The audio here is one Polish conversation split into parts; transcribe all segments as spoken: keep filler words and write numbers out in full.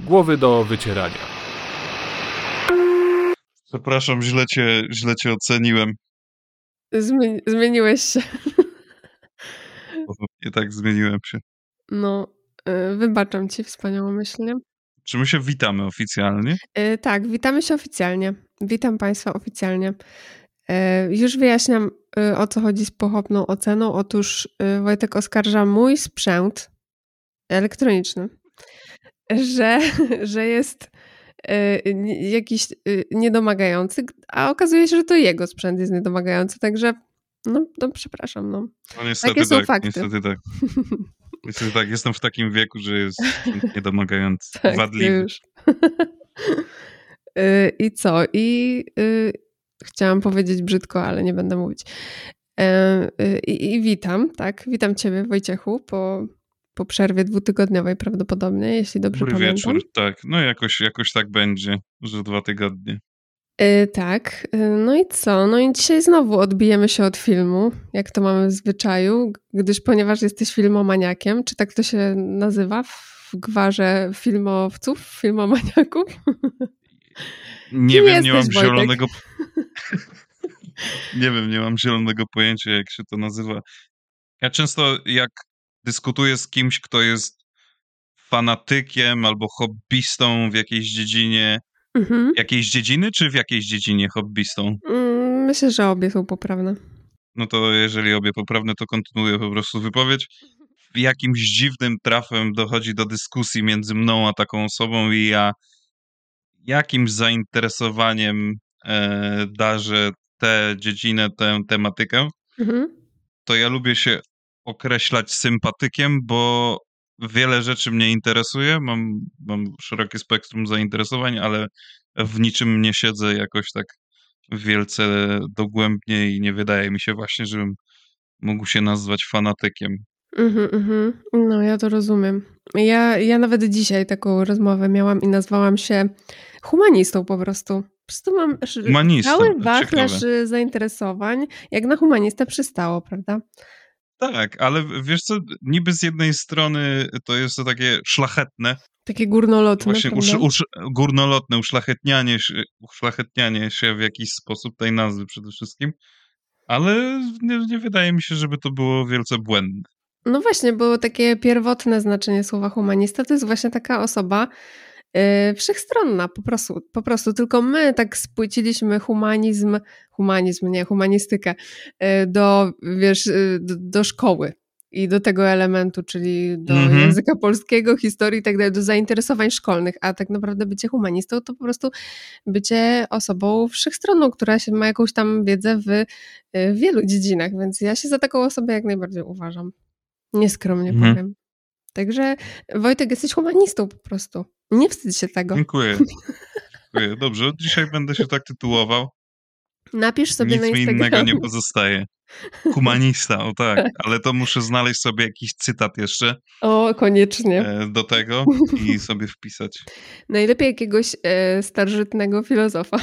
Głowy do wycierania. Przepraszam, źle cię, źle cię oceniłem. Zmieni- zmieniłeś się. I tak zmieniłem się. No, wybaczam ci wspaniałomyślnie. Czy my się witamy oficjalnie? Yy, tak, witamy się oficjalnie. Witam Państwa oficjalnie. Yy, już wyjaśniam, yy, o co chodzi z pochopną oceną. Otóż yy, Wojtek oskarża mój sprzęt elektroniczny, że, że jest yy, jakiś yy, niedomagający, a okazuje się, że to jego sprzęt jest niedomagający, także no, no przepraszam. No. No niestety Takie są tak, fakty. Niestety tak. Jestem tak, jestem w takim wieku, że jest niedomagający, tak, wadliwy. yy, I co? I yy, chciałam powiedzieć brzydko, ale nie będę mówić. Yy, I witam, tak? Witam ciebie, Wojciechu, po, po przerwie dwutygodniowej prawdopodobnie, jeśli dobrze Dobry pamiętam. Wieczór, tak. No jakoś, jakoś tak będzie, że dwa tygodnie. Yy, tak. No i co? No i dzisiaj znowu odbijemy się od filmu, jak to mamy w zwyczaju, gdyż ponieważ jesteś filmomaniakiem, czy tak to się nazywa w gwarze filmowców, filmomaniaków? Nie Kim wiem, nie mam Wojtek? zielonego... nie wiem, nie mam zielonego pojęcia, jak się to nazywa. Ja często, jak dyskutuję z kimś, kto jest fanatykiem albo hobbystą w jakiejś dziedzinie, Mhm. jakiejś dziedziny, czy w jakiejś dziedzinie hobbystą? Myślę, że obie są poprawne. No to jeżeli obie poprawne, to kontynuuję po prostu wypowiedź. Jakimś dziwnym trafem dochodzi do dyskusji między mną a taką osobą i ja jakimś zainteresowaniem e, darzę tę dziedzinę, tę tematykę, mhm. to ja lubię się określać sympatykiem, bo wiele rzeczy mnie interesuje, mam, mam szerokie spektrum zainteresowań, ale w niczym nie siedzę jakoś tak wielce dogłębnie i nie wydaje mi się właśnie, żebym mógł się nazwać fanatykiem. Mhm, mhm. No ja to rozumiem. Ja, ja nawet dzisiaj taką rozmowę miałam i nazwałam się humanistą po prostu. Po prostu mam Humanista, cały wachlarz zainteresowań, jak na humanistę przystało, prawda? Tak, ale wiesz co, niby z jednej strony to jest to takie szlachetne. Takie górnolotne. Właśnie usz, usz, górnolotne, uszlachetnianie się, uszlachetnianie się w jakiś sposób tej nazwy przede wszystkim, ale nie, nie wydaje mi się, żeby to było wielce błędne. No właśnie, bo takie pierwotne znaczenie słowa humanista to jest właśnie taka osoba yy, wszechstronna, po prostu, po prostu. Tylko my tak spłyciliśmy humanizm humanizm, nie, humanistykę, do, wiesz, do, do szkoły i do tego elementu, czyli do mm-hmm. języka polskiego, historii i tak dalej, do zainteresowań szkolnych, a tak naprawdę bycie humanistą to po prostu bycie osobą wszechstronną, która się ma jakąś tam wiedzę w, w wielu dziedzinach, więc ja się za taką osobę jak najbardziej uważam. Nieskromnie mm-hmm. powiem. Także Wojtek, jesteś humanistą po prostu. Nie wstydź się tego. Dziękuję. Dziękuję. Dobrze, dzisiaj będę się tak tytułował. Napisz sobie Nic na Instagram. Nic mi innego nie pozostaje. Humanista, o tak. Ale to muszę znaleźć sobie jakiś cytat jeszcze. O, koniecznie. Do tego i sobie wpisać. Najlepiej jakiegoś e, starożytnego filozofa.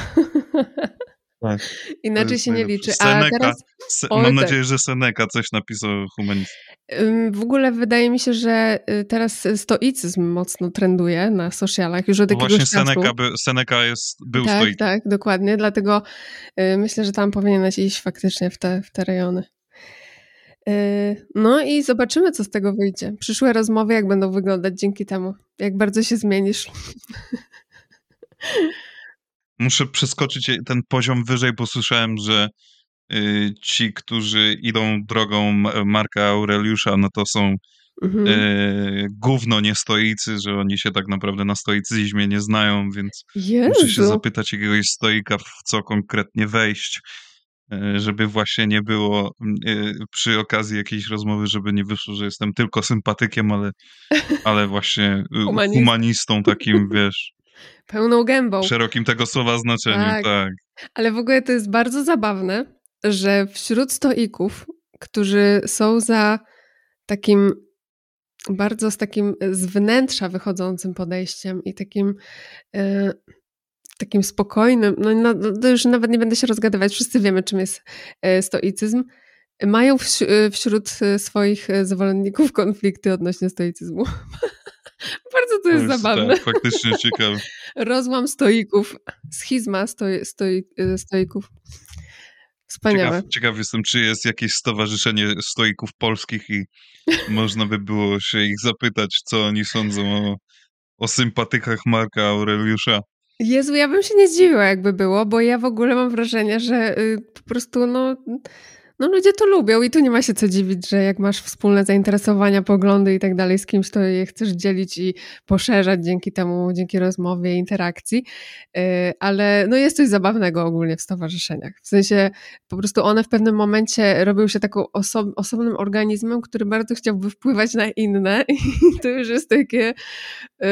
Tak. Inaczej się nie liczy. Seneca, A teraz... Se- o, mam tak. nadzieję, że Seneca coś napisał o humanizmie. W ogóle wydaje mi się, że teraz stoicyzm mocno trenduje na socialach już od jakiegoś czasu. Właśnie Seneca, by, Seneca jest, był tak, stoikiem. Tak, dokładnie. Dlatego myślę, że tam powinieneś iść faktycznie w te, w te rejony. No i zobaczymy, co z tego wyjdzie. Przyszłe rozmowy, jak będą wyglądać dzięki temu. Jak bardzo się zmienisz. Muszę przeskoczyć ten poziom wyżej, bo słyszałem, że y, ci, którzy idą drogą Marka Aureliusza, no to są mhm. y, gówno niestoicy, że oni się tak naprawdę na stoicyzmie nie znają, więc Jezu. muszę się zapytać jakiegoś stoika, w co konkretnie wejść, y, żeby właśnie nie było y, przy okazji jakiejś rozmowy, żeby nie wyszło, że jestem tylko sympatykiem, ale, ale właśnie Humanist. humanistą takim, wiesz... Pełną gębą. W szerokim tego słowa znaczeniu, tak. tak. Ale w ogóle to jest bardzo zabawne, że wśród stoików, którzy są za takim bardzo z takim z wnętrza wychodzącym podejściem i takim yy, takim spokojnym, no, no to już nawet nie będę się rozgadywać, wszyscy wiemy, czym jest stoicyzm, Mają wś- wśród swoich zwolenników konflikty odnośnie stoicyzmu. Bardzo to jest, jest zabawne. Tak, faktycznie ciekawe. Rozłam stoików, schizma stoi- stoi- stoików. Wspaniałe. Ciekaw, ciekaw jestem, czy jest jakieś stowarzyszenie stoików polskich i można by było się ich zapytać, co oni sądzą o, o sympatykach Marka Aureliusza. Jezu, ja bym się nie zdziwiła, jakby było, bo ja w ogóle mam wrażenie, że y, po prostu no, no ludzie to lubią i tu nie ma się co dziwić, że jak masz wspólne zainteresowania, poglądy i tak dalej z kimś, to je chcesz dzielić i poszerzać dzięki temu, dzięki rozmowie, interakcji, y, ale no jest coś zabawnego ogólnie w stowarzyszeniach. W sensie po prostu one w pewnym momencie robią się taką oso- osobnym organizmem, który bardzo chciałby wpływać na inne i to już jest takie y,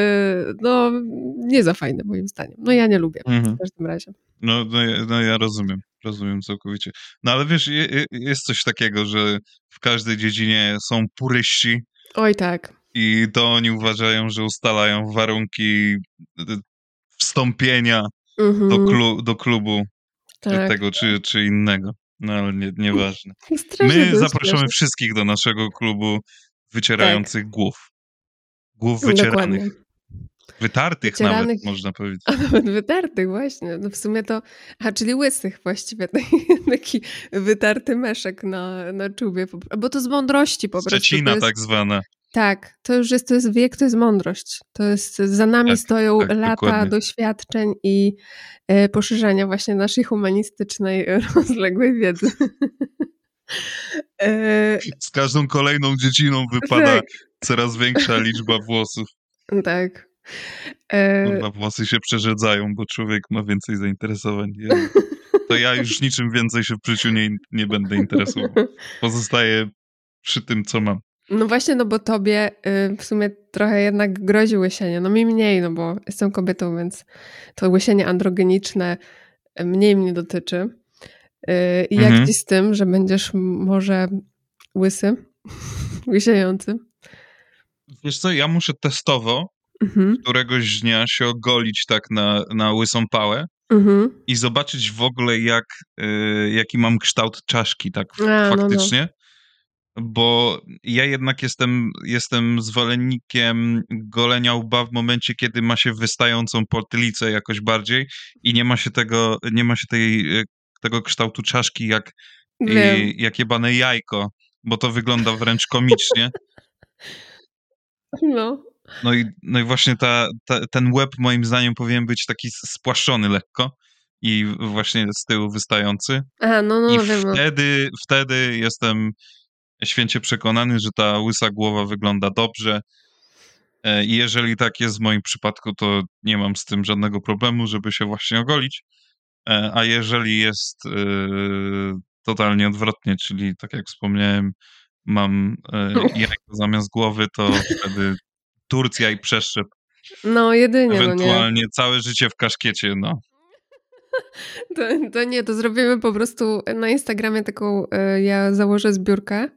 no nie za fajne moim zdaniem. No ja nie lubię mhm. w każdym razie. No, no, ja, no ja rozumiem. Rozumiem całkowicie. No ale wiesz, jest coś takiego, że w każdej dziedzinie są puryści. Oj tak. I to oni uważają, że ustalają warunki wstąpienia mm-hmm. do, klu- do klubu tak. tego czy, czy innego. No ale nie, nieważne. My zapraszamy strasznie. Wszystkich do naszego klubu wycierających tak. głów. Głów wycieranych. Dokładnie. Wytartych Wycieranych, nawet, można powiedzieć. A nawet wytartych, właśnie. No w sumie to, a czyli łysych właściwie. Taki wytarty meszek na, na czubie. Bo to z mądrości po prostu. Szczecina tak jest, zwana. Tak, to już jest, to jest wiek, to jest mądrość. To jest, za nami tak, stoją tak, lata dokładnie. Doświadczeń i e, poszerzania właśnie naszej humanistycznej, rozległej wiedzy. e... Z każdą kolejną dziedziną wypada tak. coraz większa liczba włosów. Tak. Kurwa, włosy się przerzedzają, bo człowiek ma więcej zainteresowań. Ja, to ja już niczym więcej się w życiu nie, nie będę interesował. Pozostaję przy tym, co mam. No właśnie, no bo tobie y, w sumie trochę jednak grozi łysienie. No mi mniej, no bo jestem kobietą, więc to łysienie androgeniczne mniej mnie dotyczy. Y, I jak mhm. ci z tym, że będziesz może łysy, łysiejący? Wiesz co, ja muszę testowo Mhm. któregoś dnia się ogolić tak na, na łysą pałę mhm. i zobaczyć w ogóle jak, y, jaki mam kształt czaszki tak A, faktycznie. No, no. Bo ja jednak jestem, jestem zwolennikiem golenia łba w momencie, kiedy ma się wystającą potylicę jakoś bardziej i nie ma się tego, nie ma się tej, tego kształtu czaszki jak, y, jak jebane jajko, bo to wygląda wręcz komicznie. No. No i, no i właśnie ta, ta, ten łeb moim zdaniem powinien być taki spłaszczony lekko i właśnie z tyłu wystający. Aha, no, no, i wiem. Wtedy, wtedy jestem święcie przekonany, że ta łysa głowa wygląda dobrze i jeżeli tak jest w moim przypadku, to nie mam z tym żadnego problemu, żeby się właśnie ogolić, a jeżeli jest yy, totalnie odwrotnie, czyli tak jak wspomniałem, mam yy, jajko zamiast głowy, to wtedy Turcja i przeszczep. No, jedynie. Ewentualnie no nie. całe życie w kaszkiecie, no. To, to nie, to zrobimy po prostu na Instagramie taką, ja założę zbiórkę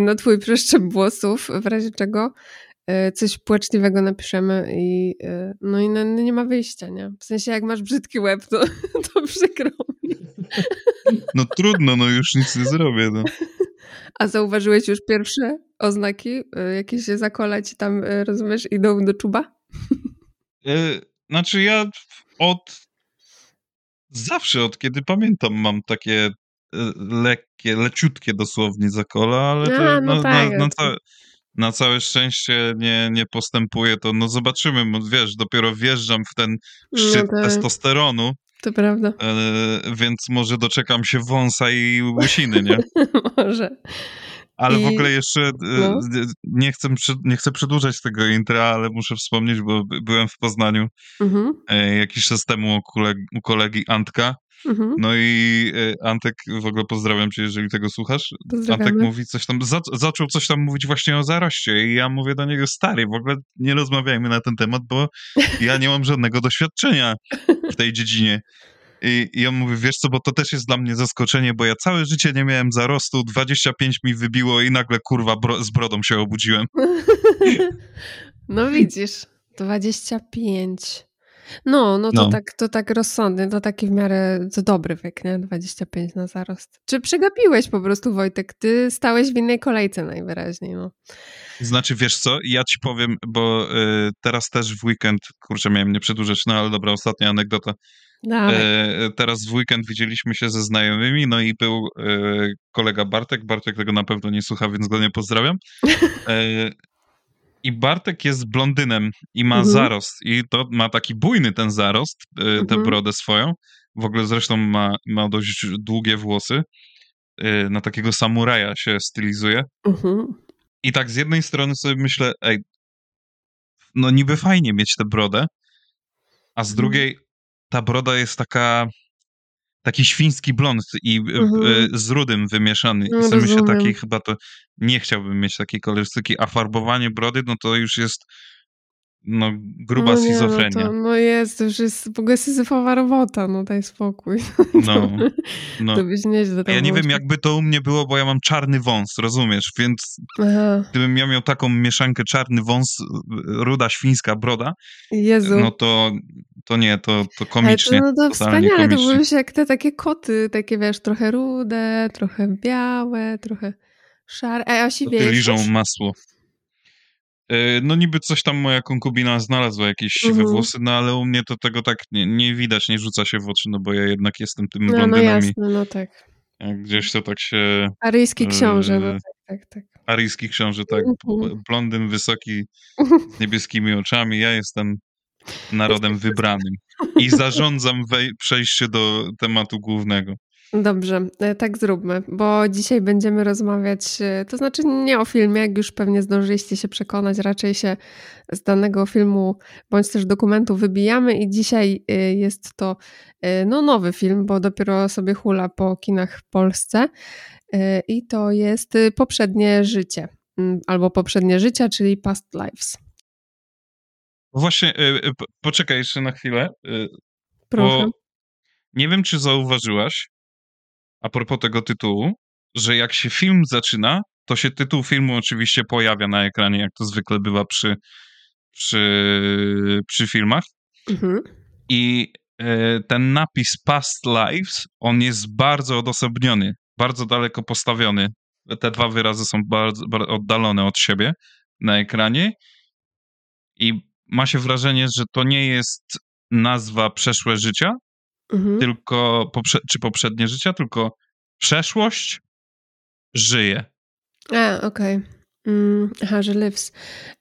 na twój przeszczep włosów, w razie czego coś płaczliwego napiszemy i no i no, nie ma wyjścia, nie? W sensie jak masz brzydki łeb, to, to przykro mi. No trudno, no już nic nie zrobię, no. A zauważyłeś już pierwsze oznaki? Jakieś zakolać tam, rozumiesz, idą do czuba? Yy, znaczy ja od zawsze, od kiedy pamiętam, mam takie lekkie, leciutkie dosłownie zakola, ale to A, no na, tak, na, na, ca- na całe szczęście nie, nie postępuje to. No zobaczymy, bo wiesz, dopiero wjeżdżam w ten szczyt no tak. testosteronu. To prawda. Yy, więc może doczekam się wąsa i łysiny, nie? Może. Ale I... w ogóle jeszcze no. yy, nie, chcę, nie chcę przedłużać tego intra, ale muszę wspomnieć, bo byłem w Poznaniu mhm. yy, jakiś czas temu u kolegi, u kolegi Antka. Mhm. No i yy, Antek, w ogóle pozdrawiam cię, jeżeli tego słuchasz. Antek mówi coś tam, za, zaczął coś tam mówić właśnie o zaroście i ja mówię do niego, stary, w ogóle nie rozmawiajmy na ten temat, bo ja nie mam żadnego doświadczenia w tej dziedzinie. I, I on mówi, wiesz co, bo to też jest dla mnie zaskoczenie, bo ja całe życie nie miałem zarostu, dwadzieścia pięć mi wybiło i nagle, kurwa, bro, z brodą się obudziłem. No widzisz, dwadzieścia pięć. No, no to, no. Tak, to tak rozsądny, to taki w miarę to dobry wiek, nie? dwadzieścia pięć na zarost. Czy przegapiłeś po prostu, Wojtek? Ty stałeś w innej kolejce najwyraźniej, no. Znaczy, wiesz co, ja ci powiem, bo y, teraz też w weekend, kurczę, miałem nie przedłużać, no ale dobra, ostatnia anegdota. E, teraz w weekend widzieliśmy się ze znajomymi, no i był e, kolega Bartek, Bartek tego na pewno nie słucha, więc go nie pozdrawiam. E, I Bartek jest blondynem i ma mhm. zarost i to ma taki bujny ten zarost, e, mhm. tę brodę swoją, w ogóle zresztą ma, ma dość długie włosy, e, na takiego samuraja się stylizuje. Mhm. I tak z jednej strony sobie myślę, ej, no niby fajnie mieć tę brodę, a z drugiej mhm. ta broda jest taka, taki świński blond i mhm. z rudym wymieszany. No, I sobie się taki chyba to, nie chciałbym mieć takiej kolorystyki, a farbowanie brody, no to już jest no gruba no, schizofrenia. Nie, no, to, no jest, to już jest w ogóle syzyfowa robota, no daj spokój. No, no. To byś nieźle. Ja nie wiem, jakby to u mnie było, bo ja mam czarny wąs, rozumiesz, więc Aha. gdybym ja miał taką mieszankę czarny wąs, ruda, świńska broda, Jezu. No to to nie, to, to komicznie. To, no to wspaniale, komicznie. To były się jak te takie koty, takie wiesz, trochę rude, trochę białe, trochę szare, a ja się wie. Liżą masło. No niby coś tam moja konkubina znalazła, jakieś siwe mhm. włosy, no ale u mnie to tego tak nie, nie widać, nie rzuca się w oczy, no bo ja jednak jestem tym no, blondynami. No jasne, no tak. Gdzieś to tak się... Aryjski książę, no tak, tak, tak. Aryjski książę, tak. Mhm. Blondyn, wysoki, z niebieskimi oczami. Ja jestem narodem wybranym i zarządzam wej- przejście do tematu głównego. Dobrze, tak zróbmy, bo dzisiaj będziemy rozmawiać, to znaczy nie o filmie, jak już pewnie zdążyliście się przekonać, raczej się z danego filmu bądź też dokumentu wybijamy i dzisiaj jest to no, nowy film, bo dopiero sobie hula po kinach w Polsce i to jest Poprzednie Życie, albo Poprzednie Życia, czyli Past Lives. Właśnie, poczekaj jeszcze na chwilę. Proszę. Nie wiem, czy zauważyłaś, a propos tego tytułu, że jak się film zaczyna, to się tytuł filmu oczywiście pojawia na ekranie, jak to zwykle bywa przy, przy, przy filmach. Mhm. I e, ten napis Past Lives, on jest bardzo odosobniony, bardzo daleko postawiony. Te dwa wyrazy są bardzo, bardzo oddalone od siebie na ekranie i ma się wrażenie, że to nie jest nazwa przeszłe życia, Mhm. tylko poprze- czy poprzednie życia, tylko przeszłość żyje. A, okej. Okay. Mm, aha, że lives.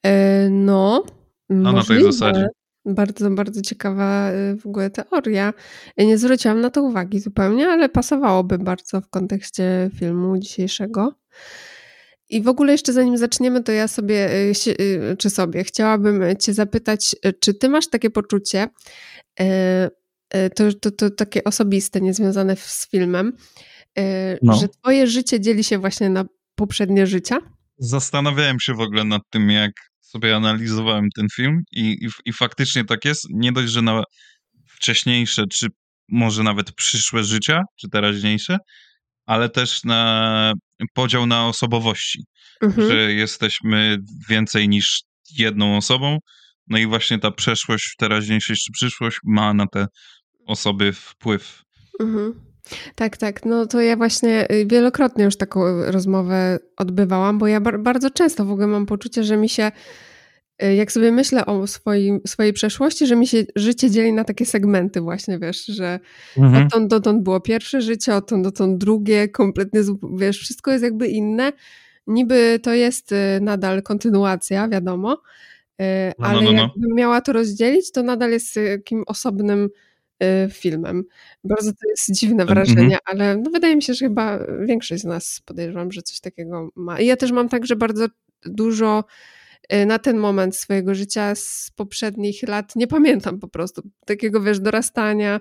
Yy, no, no na tej zasadzie. Bardzo, bardzo ciekawa w ogóle teoria. Nie zwróciłam na to uwagi zupełnie, ale pasowałoby bardzo w kontekście filmu dzisiejszego. I w ogóle jeszcze zanim zaczniemy, to ja sobie, czy sobie, chciałabym cię zapytać, czy ty masz takie poczucie, yy, To, to, to takie osobiste, niezwiązane z filmem, no. że twoje życie dzieli się właśnie na poprzednie życia? Zastanawiałem się w ogóle nad tym, jak sobie analizowałem ten film i, i, i faktycznie tak jest. Nie dość, że na wcześniejsze, czy może nawet przyszłe życia, czy teraźniejsze, ale też na podział na osobowości, mhm. że jesteśmy więcej niż jedną osobą. No i właśnie ta przeszłość, teraźniejszość czy przyszłość ma na te osoby wpływ. Mhm. Tak, tak. No to ja właśnie wielokrotnie już taką rozmowę odbywałam, bo ja bar- bardzo często w ogóle mam poczucie, że mi się, jak sobie myślę o swoim, swojej przeszłości, że mi się życie dzieli na takie segmenty właśnie, wiesz, że mhm. odtąd dotąd było pierwsze życie, odtąd dotąd drugie, kompletnie, wiesz, wszystko jest jakby inne. Niby to jest nadal kontynuacja, wiadomo, No, ale no, no, jakbym no. miała to rozdzielić, to nadal jest jakim osobnym y, filmem. Bardzo to jest dziwne wrażenie, mm-hmm. ale no, wydaje mi się, że chyba większość z nas, podejrzewam, że coś takiego ma. I ja też mam tak, że bardzo dużo y, na ten moment swojego życia z poprzednich lat nie pamiętam po prostu. Takiego, wiesz, dorastania,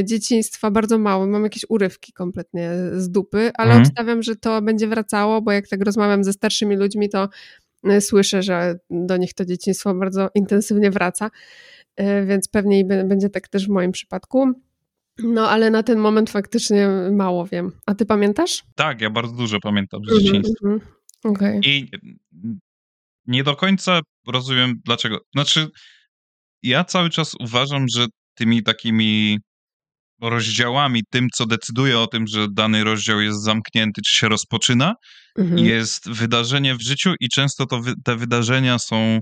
y, dzieciństwa bardzo mało. Mam jakieś urywki kompletnie z dupy, ale mm-hmm. obstawiam, że to będzie wracało, bo jak tak rozmawiam ze starszymi ludźmi, to słyszę, że do nich to dzieciństwo bardzo intensywnie wraca, więc pewnie i b- będzie tak też w moim przypadku. No ale na ten moment faktycznie mało wiem. A ty pamiętasz? Tak, ja bardzo dużo pamiętam z dzieciństwa. Mm-hmm. Okay. I nie do końca rozumiem dlaczego. Znaczy ja cały czas uważam, że tymi takimi rozdziałami, tym, co decyduje o tym, że dany rozdział jest zamknięty, czy się rozpoczyna, mhm. jest wydarzenie w życiu i często to wy- te wydarzenia są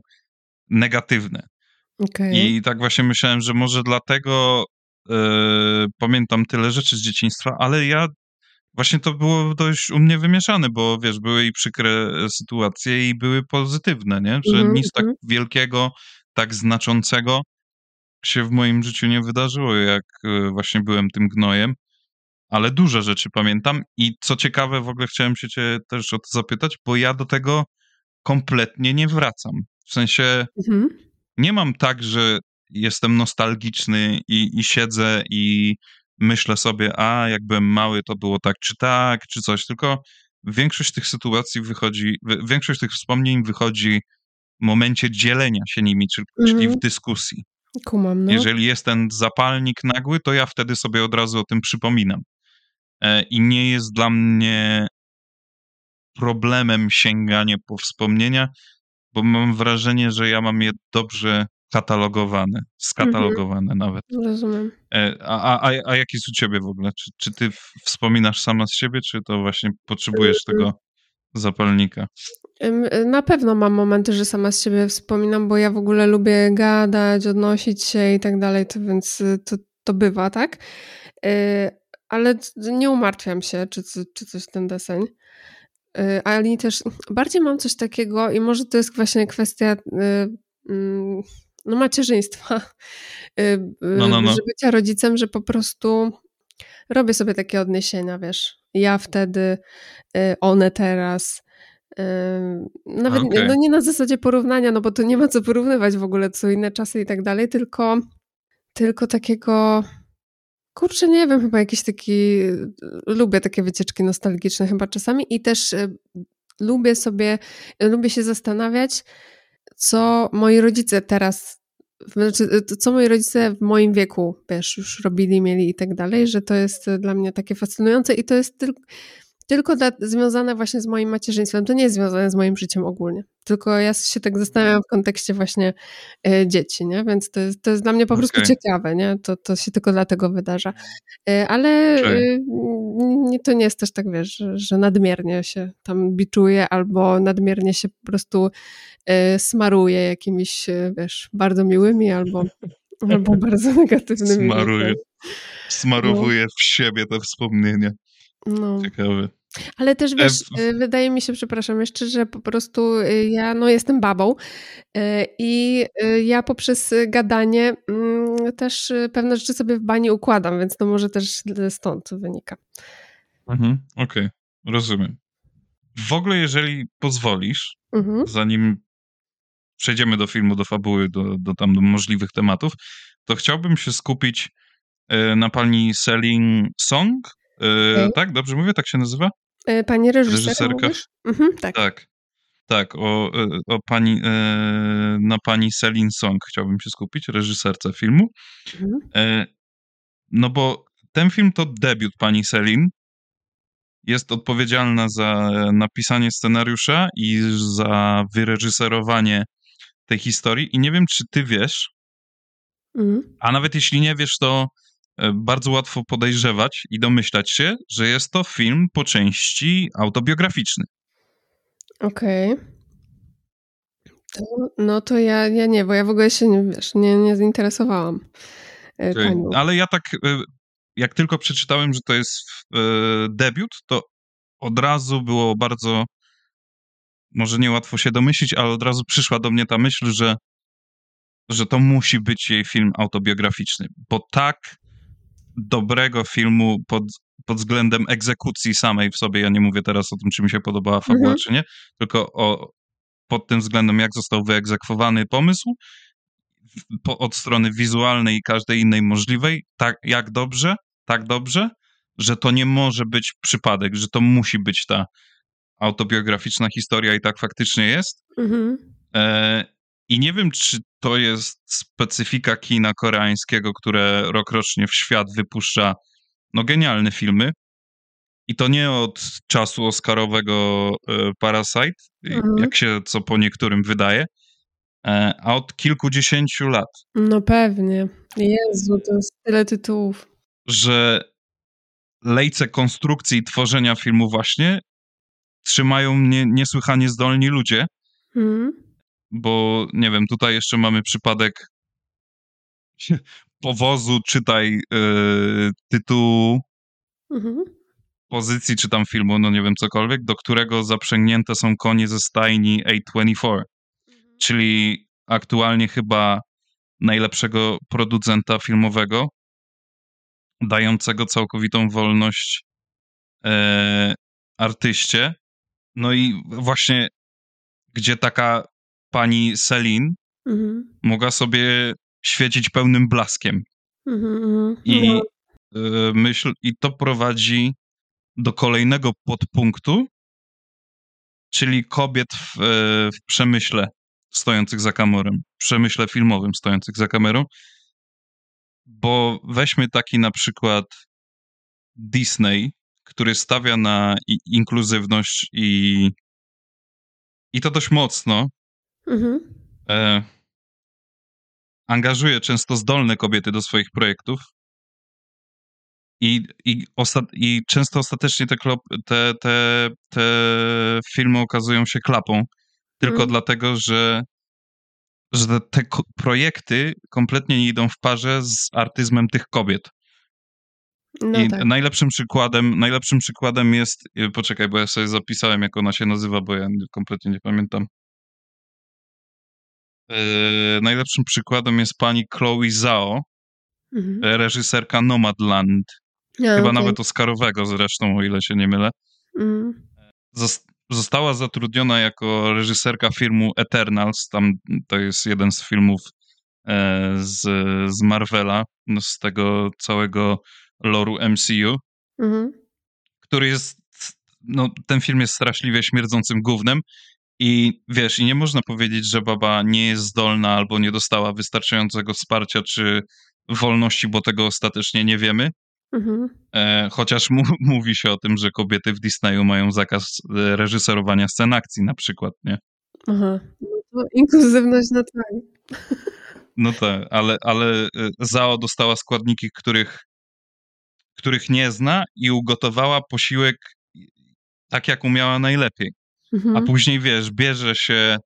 negatywne. Okay. I tak właśnie myślałem, że może dlatego yy, pamiętam tyle rzeczy z dzieciństwa, ale ja właśnie to było dość u mnie wymieszane, bo wiesz, były i przykre sytuacje i były pozytywne, nie? Że mm-hmm. nic tak wielkiego, tak znaczącego się w moim życiu nie wydarzyło, jak właśnie byłem tym gnojem, ale duże rzeczy pamiętam i co ciekawe, w ogóle chciałem się cię też o to zapytać, bo ja do tego kompletnie nie wracam. W sensie mm-hmm. nie mam tak, że jestem nostalgiczny i, i siedzę i myślę sobie, a jak byłem mały, to było tak, czy tak, czy coś, tylko większość tych sytuacji wychodzi, większość tych wspomnień wychodzi w momencie dzielenia się nimi, czyli, mm-hmm. czyli w dyskusji. Kumam, no. Jeżeli jest ten zapalnik nagły, to ja wtedy sobie od razu o tym przypominam. E, I nie jest dla mnie problemem sięganie po wspomnienia, bo mam wrażenie, że ja mam je dobrze katalogowane, skatalogowane mhm. nawet. Rozumiem. A, a, a jak jest u ciebie w ogóle? Czy, czy ty wspominasz sama z siebie, czy to właśnie potrzebujesz mhm. tego zapalnika? Na pewno mam momenty, że sama z siebie wspominam, bo ja w ogóle lubię gadać, odnosić się i tak dalej, to więc to, to bywa, tak? Ale nie umartwiam się, czy, czy coś ten deseń. Ale też bardziej mam coś takiego i może to jest właśnie kwestia no macierzyństwa, no, no, no. że bycia rodzicem, że po prostu robię sobie takie odniesienia, wiesz, ja wtedy, one teraz, nawet okay. no nie na zasadzie porównania, no bo to nie ma co porównywać w ogóle, co inne czasy i tak dalej, tylko, tylko takiego, kurczę, nie wiem, chyba jakiś taki, lubię takie wycieczki nostalgiczne chyba czasami i też lubię sobie, lubię się zastanawiać, co moi rodzice teraz, znaczy, co moi rodzice w moim wieku, wiesz, już robili, mieli i tak dalej, że to jest dla mnie takie fascynujące i to jest tyl- tylko dla- związane właśnie z moim macierzyństwem, to nie jest związane z moim życiem ogólnie, tylko ja się tak zastanawiam w kontekście właśnie y, dzieci, nie? Więc to jest, to jest dla mnie po okay. prostu ciekawe, nie? To, to się tylko dlatego wydarza, y, ale y, nie, to nie jest też tak, wiesz, że, że nadmiernie się tam biczuje albo nadmiernie się po prostu smaruje jakimiś, wiesz, bardzo miłymi albo, albo bardzo negatywnymi. Smaruje. Smarowuje no. w siebie te wspomnienia. No. Ciekawe. Ale też wiesz, e... wydaje mi się, przepraszam jeszcze, że po prostu ja no jestem babą i ja poprzez gadanie też pewne rzeczy sobie w bani układam, więc to może też stąd wynika. Mhm, okej, okay. Rozumiem. W ogóle jeżeli pozwolisz, mhm. zanim przejdziemy do filmu, do fabuły, do, do tam do możliwych tematów, to chciałbym się skupić y, na pani Celine Song. Y, okay. Tak? Dobrze mówię? Tak się nazywa? Pani reżyser, reżyserka. Mhm, tak. tak. Tak, o, o pani, y, na pani Celine Song chciałbym się skupić, reżyserce filmu. Mhm. Y, no bo ten film to debiut pani Celine. Jest odpowiedzialna za napisanie scenariusza i za wyreżyserowanie tej historii. I nie wiem, czy ty wiesz, mm. a nawet jeśli nie wiesz, to bardzo łatwo podejrzewać i domyślać się, że jest to film po części autobiograficzny. Okej. Okay. No to ja, ja nie, bo ja w ogóle się nie, wiesz, nie, nie zainteresowałam. Okay. Ale ja tak... Jak tylko przeczytałem, że to jest e, debiut, to od razu było bardzo, może niełatwo się domyślić, ale od razu przyszła do mnie ta myśl, że, że to musi być jej film autobiograficzny, bo tak dobrego filmu pod, pod względem egzekucji samej w sobie, ja nie mówię teraz o tym, czy mi się podobała fabuła, mhm. czy nie, tylko o, pod tym względem, jak został wyegzekwowany pomysł, po, od strony wizualnej i każdej innej możliwej, tak jak dobrze, tak dobrze, że to nie może być przypadek, że to musi być ta autobiograficzna historia i tak faktycznie jest. Mm-hmm. E, I nie wiem, czy to jest specyfika kina koreańskiego, które rokrocznie w świat wypuszcza no genialne filmy. I to nie od czasu oscarowego e, Parasite, mm-hmm. jak się co po niektórym wydaje, a od kilkudziesięciu lat. No pewnie. Jezu, to jest tyle tytułów. Że lejce konstrukcji i tworzenia filmu właśnie trzymają mnie niesłychanie zdolni ludzie, hmm. bo nie wiem, tutaj jeszcze mamy przypadek powozu, czytaj yy, tytułu, hmm. pozycji, czy tam filmu, no nie wiem, cokolwiek, do którego zaprzęgnięte są konie ze stajni A dwadzieścia cztery, hmm. czyli aktualnie chyba najlepszego producenta filmowego, dającego całkowitą wolność e, artyście. No i właśnie gdzie taka pani Celine mhm. mogła sobie świecić pełnym blaskiem. Mhm, I, no. e, myśl, I to prowadzi do kolejnego podpunktu, czyli kobiet w, e, w przemyśle stojących za kamerą, w przemyśle filmowym stojących za kamerą. Bo weźmy taki na przykład Disney, który stawia na i- inkluzywność i, i to dość mocno. Mhm. E, angażuje często zdolne kobiety do swoich projektów i, i, osta- i często ostatecznie te, klop- te, te, te filmy okazują się klapą tylko mhm. dlatego, że że te ko- projekty kompletnie nie idą w parze z artyzmem tych kobiet. No I tak. najlepszym przykładem, najlepszym przykładem jest, poczekaj, bo ja sobie zapisałem, jak ona się nazywa, bo ja kompletnie nie pamiętam. Yy, najlepszym przykładem jest pani Chloe Zhao, mhm. reżyserka Nomadland. No, Chyba okay. nawet Oscarowego zresztą, o ile się nie mylę. Mhm. Zost- Została zatrudniona jako reżyserka filmu Eternals, tam to jest jeden z filmów e, z, z Marvela, z tego całego loru M C U, mhm. który jest, no ten film jest straszliwie śmierdzącym gównem i wiesz, i nie można powiedzieć, że baba nie jest zdolna albo nie dostała wystarczającego wsparcia czy wolności, bo tego ostatecznie nie wiemy. Mhm. E, chociaż mu, mówi się o tym, że kobiety w Disneyu mają zakaz e, reżyserowania scen akcji na przykład, nie? Aha, no to inkluzywność na tak. No tak, ale, ale Zao dostała składniki, których, których nie zna i ugotowała posiłek tak, jak umiała najlepiej. Mhm. A później, wiesz, bierze się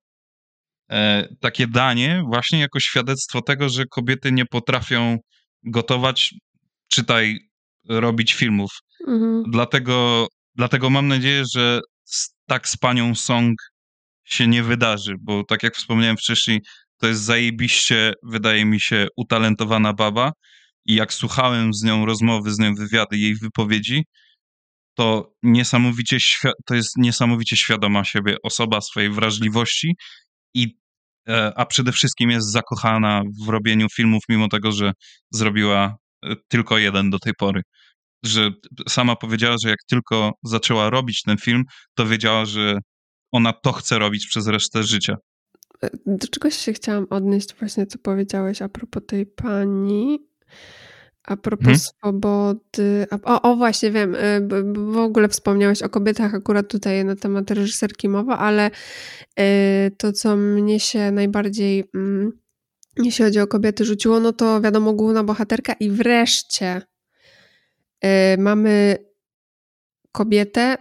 e, takie danie właśnie jako świadectwo tego, że kobiety nie potrafią gotować, czytaj, robić filmów. Mhm. Dlatego, dlatego mam nadzieję, że z, tak z panią Song się nie wydarzy, bo tak jak wspomniałem wcześniej, to jest zajebiście, wydaje mi się, utalentowana baba i jak słuchałem z nią rozmowy, z nią wywiady, jej wypowiedzi, to, niesamowicie świ- to jest niesamowicie świadoma siebie osoba, swojej wrażliwości i e, a przede wszystkim jest zakochana w robieniu filmów, mimo tego, że zrobiła tylko jeden do tej pory. Że sama powiedziała, że jak tylko zaczęła robić ten film, to wiedziała, że ona to chce robić przez resztę życia. Do czegoś się chciałam odnieść właśnie, co powiedziałeś a propos tej pani, a propos hmm? swobody. O, o właśnie, wiem, w ogóle wspomniałeś o kobietach akurat tutaj na temat reżyserki mowa, ale to, co mnie się najbardziej... Mm, jeśli chodzi o kobiety rzuciło, no to wiadomo, główna bohaterka i wreszcie yy, mamy kobietę,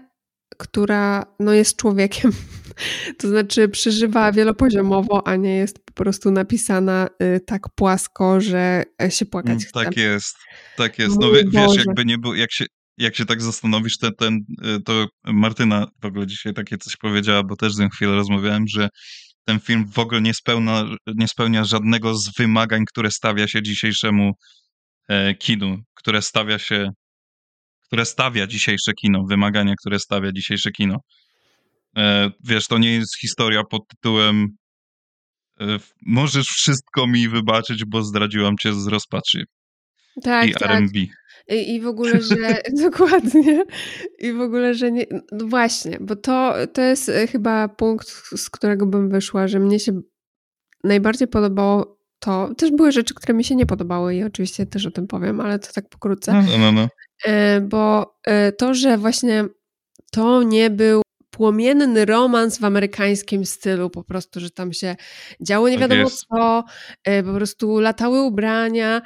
która no jest człowiekiem, to znaczy przeżywa wielopoziomowo, a nie jest po prostu napisana yy, tak płasko, że się płakać chce. Tak jest, tak jest. No wie, wiesz, jakby nie był, jak się, jak się tak zastanowisz, ten, ten, to Martyna w ogóle dzisiaj takie coś powiedziała, bo też z nią chwilę rozmawiałem, że ten film w ogóle nie spełnia, nie spełnia żadnego z wymagań, które stawia się dzisiejszemu e, kinu, które stawia się, które stawia dzisiejsze kino, wymagania, które stawia dzisiejsze kino. E, wiesz, to nie jest historia pod tytułem e, możesz wszystko mi wybaczyć, bo zdradziłam cię z rozpaczy. Tak, i tak. R and B. I, I w ogóle, że... dokładnie. I w ogóle, że nie... No właśnie, bo to, to jest chyba punkt, z którego bym wyszła, że mnie się najbardziej podobało to. Też były rzeczy, które mi się nie podobały i oczywiście też o tym powiem, ale to tak pokrótce. No, no, no. Bo to, że właśnie to nie był płomienny romans w amerykańskim stylu, po prostu, że tam się działo nie wiadomo co, po prostu latały ubrania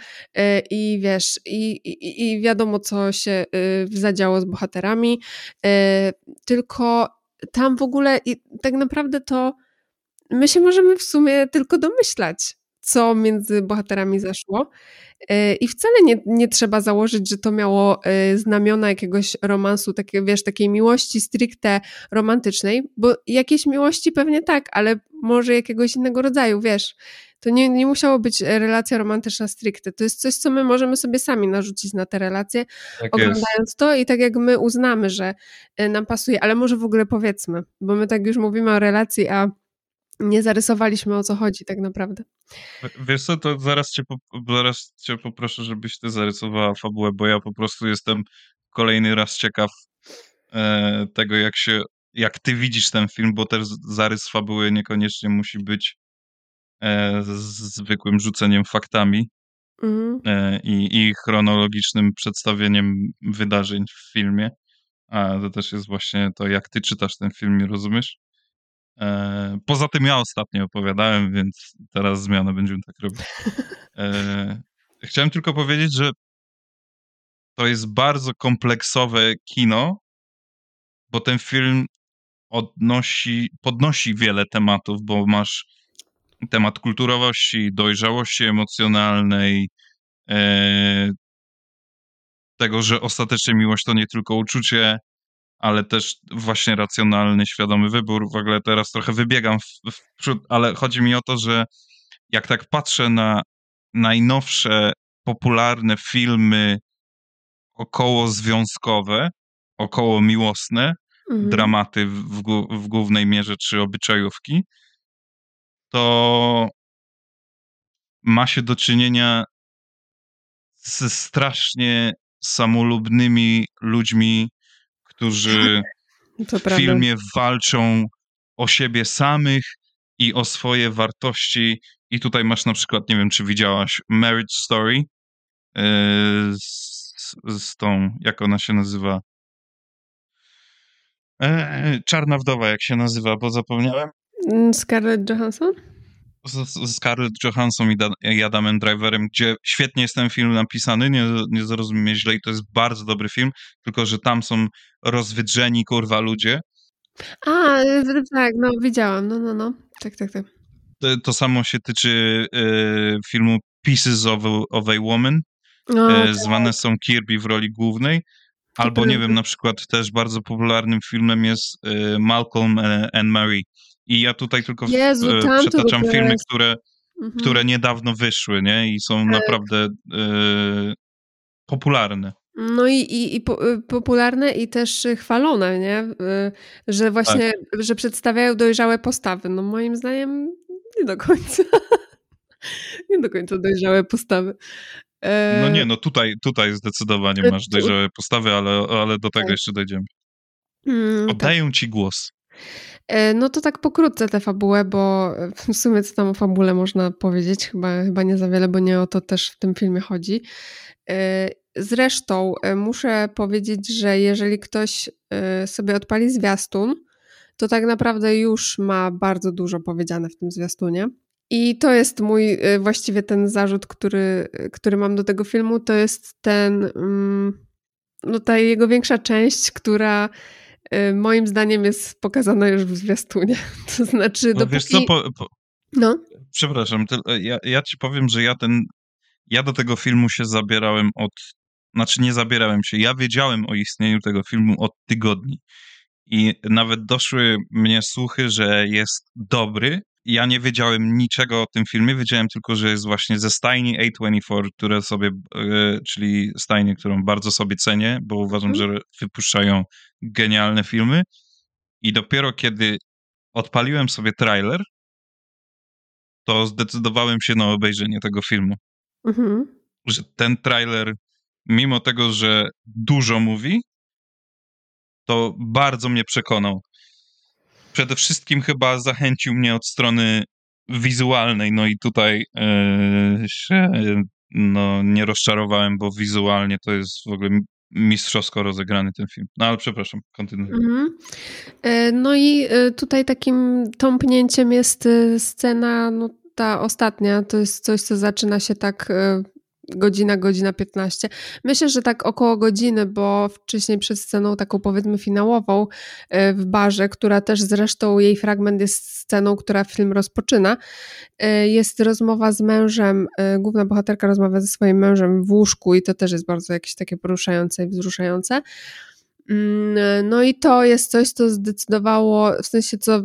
i wiesz, i, i, i wiadomo co się zadziało z bohaterami, tylko tam w ogóle i tak naprawdę to my się możemy w sumie tylko domyślać, co między bohaterami zaszło i wcale nie, nie trzeba założyć, że to miało znamiona jakiegoś romansu, takie, wiesz, takiej miłości stricte romantycznej, bo jakieś miłości pewnie tak, ale może jakiegoś innego rodzaju, wiesz, to nie, nie musiało być relacja romantyczna stricte, to jest coś, co my możemy sobie sami narzucić na te relacje, tak oglądając jest. To i tak jak my uznamy, że nam pasuje, ale może w ogóle powiedzmy, bo my tak już mówimy o relacji, a nie zarysowaliśmy, o co chodzi tak naprawdę. Wiesz co, to zaraz cię, zaraz cię poproszę, żebyś ty zarysowała fabułę, bo ja po prostu jestem kolejny raz ciekaw e, tego, jak się, jak ty widzisz ten film, bo też zarys fabuły niekoniecznie musi być e, zwykłym rzuceniem faktami mhm. e, i, i chronologicznym przedstawieniem wydarzeń w filmie, a to też jest właśnie to, jak ty czytasz ten film i rozumiesz. Poza tym ja ostatnio opowiadałem, więc teraz zmianę będziemy tak robić. Chciałem tylko powiedzieć, że to jest bardzo kompleksowe kino, bo ten film odnosi, podnosi wiele tematów, bo masz temat kulturowości, dojrzałości emocjonalnej, tego, że ostatecznie miłość to nie tylko uczucie, ale też właśnie racjonalny, świadomy wybór. W ogóle teraz trochę wybiegam w, w przód, ale chodzi mi o to, że jak tak patrzę na najnowsze, popularne filmy okołozwiązkowe, okołomiłosne, mhm. dramaty w, w głównej mierze, czy obyczajówki, to ma się do czynienia ze strasznie samolubnymi ludźmi, którzy w filmie walczą o siebie samych i o swoje wartości. I tutaj masz na przykład, nie wiem, czy widziałaś Marriage Story yy, z, z tą, jak ona się nazywa? E, Czarna Wdowa, jak się nazywa, bo zapomniałem. Scarlett Johansson? Z, z Scarlett Johansson i, da, i Adamem Driverem, gdzie świetnie jest ten film napisany, nie, nie zrozumiem mnie źle i to jest bardzo dobry film, tylko że tam są rozwydrzeni, kurwa, ludzie. A, tak, no widziałam, no, no, no, tak, tak, tak. To, to samo się tyczy e, filmu Pieces of a, of a Woman, no, e, tak. z Vanessą Kirby w roli głównej, albo nie wiem, na przykład też bardzo popularnym filmem jest e, Malcolm and Marie. I ja tutaj tylko Jezu, w, przetaczam filmy, które, mhm. które niedawno wyszły, nie? I są tak. naprawdę e, popularne. No i, i, i po, popularne i też chwalone, nie? Że właśnie, tak. że przedstawiają dojrzałe postawy. No moim zdaniem nie do końca. nie do końca dojrzałe postawy. E... No nie, no tutaj, tutaj zdecydowanie masz dojrzałe postawy, ale, ale do tego tak. jeszcze dojdziemy. Oddaję tak. ci głos. No to tak pokrótce tę fabułę, bo w sumie co tam o fabule można powiedzieć, chyba, chyba nie za wiele, bo nie o to też w tym filmie chodzi. Zresztą muszę powiedzieć, że jeżeli ktoś sobie odpali zwiastun, to tak naprawdę już ma bardzo dużo powiedziane w tym zwiastunie. I to jest mój właściwie ten zarzut, który, który mam do tego filmu, to jest ten, no ta jego większa część, która... moim zdaniem jest pokazana już w zwiastunie. To znaczy dopóki... Wiesz co, po, po... No. Przepraszam, ty, ja, ja ci powiem, że ja ten... Ja do tego filmu się zabierałem od... Znaczy nie zabierałem się. Ja wiedziałem o istnieniu tego filmu od tygodni. I nawet doszły mnie słuchy, że jest dobry. Ja nie wiedziałem niczego o tym filmie. Wiedziałem tylko, że jest właśnie ze stajni A dwadzieścia cztery, które sobie... Czyli stajnię, którą bardzo sobie cenię, bo uważam, hmm. że wypuszczają genialne filmy i dopiero kiedy odpaliłem sobie trailer, to zdecydowałem się na obejrzenie tego filmu. Mhm. Że ten trailer, mimo tego, że dużo mówi, to bardzo mnie przekonał. Przede wszystkim chyba zachęcił mnie od strony wizualnej, no i tutaj yy, się, no, nie rozczarowałem, bo wizualnie to jest w ogóle mistrzowsko rozegrany ten film. No ale przepraszam, kontynuuję. Mhm. No i tutaj takim tąpnięciem jest scena, no ta ostatnia, to jest coś, co zaczyna się tak godzina, godzina piętnaście. Myślę, że tak około godziny, bo wcześniej przed sceną taką powiedzmy finałową w barze, która też zresztą jej fragment jest sceną, która film rozpoczyna, jest rozmowa z mężem, główna bohaterka rozmawia ze swoim mężem w łóżku i to też jest bardzo jakieś takie poruszające i wzruszające. No i to jest coś, co zdecydowało, w sensie co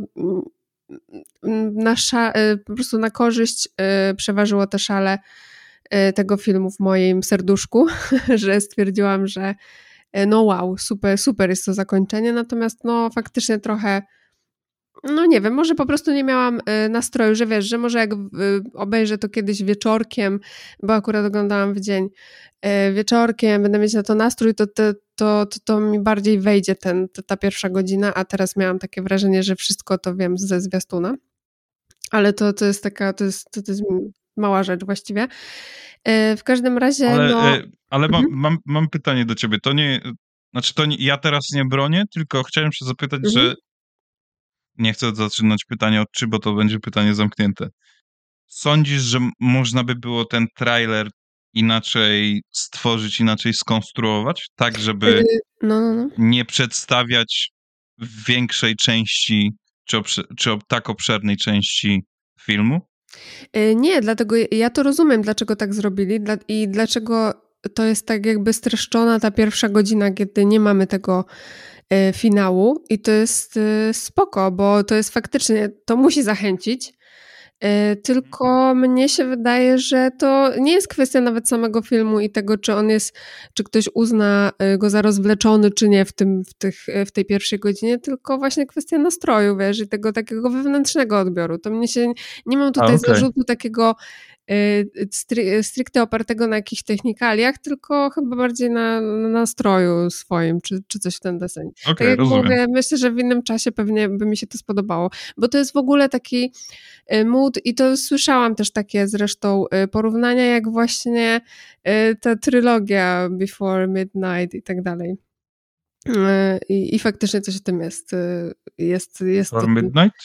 nasza, po prostu na korzyść przeważyło te szale tego filmu w moim serduszku, że stwierdziłam, że no wow, super, super jest to zakończenie, natomiast no faktycznie trochę, no nie wiem, może po prostu nie miałam nastroju, że wiesz, że może jak obejrzę to kiedyś wieczorkiem, bo akurat oglądałam w dzień, wieczorkiem, będę mieć na to nastrój, to to, to, to, to mi bardziej wejdzie ten, ta pierwsza godzina, a teraz miałam takie wrażenie, że wszystko to wiem ze zwiastuna, ale to, to jest taka, to jest, to, to jest mała rzecz właściwie. W każdym razie... Ale, no... ale mam, mhm. mam, mam pytanie do ciebie. To nie... Znaczy to nie, ja teraz nie bronię, tylko chciałem się zapytać, mhm. że nie chcę zaczynać pytania od czy, bo to będzie pytanie zamknięte. Sądzisz, że można by było ten trailer inaczej stworzyć, inaczej skonstruować? Tak, żeby no, no, no. nie przedstawiać większej części, czy, obsz- czy ob- tak obszernej części filmu? Nie, dlatego ja to rozumiem, dlaczego tak zrobili i dlaczego to jest tak jakby streszczona ta pierwsza godzina, kiedy nie mamy tego finału i to jest spoko, bo to jest faktycznie, to musi zachęcić, tylko mnie się wydaje, że to nie jest kwestia nawet samego filmu i tego, czy on jest, czy ktoś uzna go za rozwleczony, czy nie w, tym, w, tych, w tej pierwszej godzinie, tylko właśnie kwestia nastroju, wiesz, i tego takiego wewnętrznego odbioru. To mnie się, nie mam tutaj A, okay. zarzutu takiego stry, stricte opartego na jakichś technikaliach, tylko chyba bardziej na, na nastroju swoim, czy, czy coś w ten deseń. Okay, tak jak rozumiem. Mówię, myślę, że w innym czasie pewnie by mi się to spodobało, bo to jest w ogóle taki mood i to słyszałam też takie zresztą porównania, jak właśnie ta trylogia Before Midnight i tak dalej. I, i faktycznie coś w tym jest. jest, jest Before to, Midnight?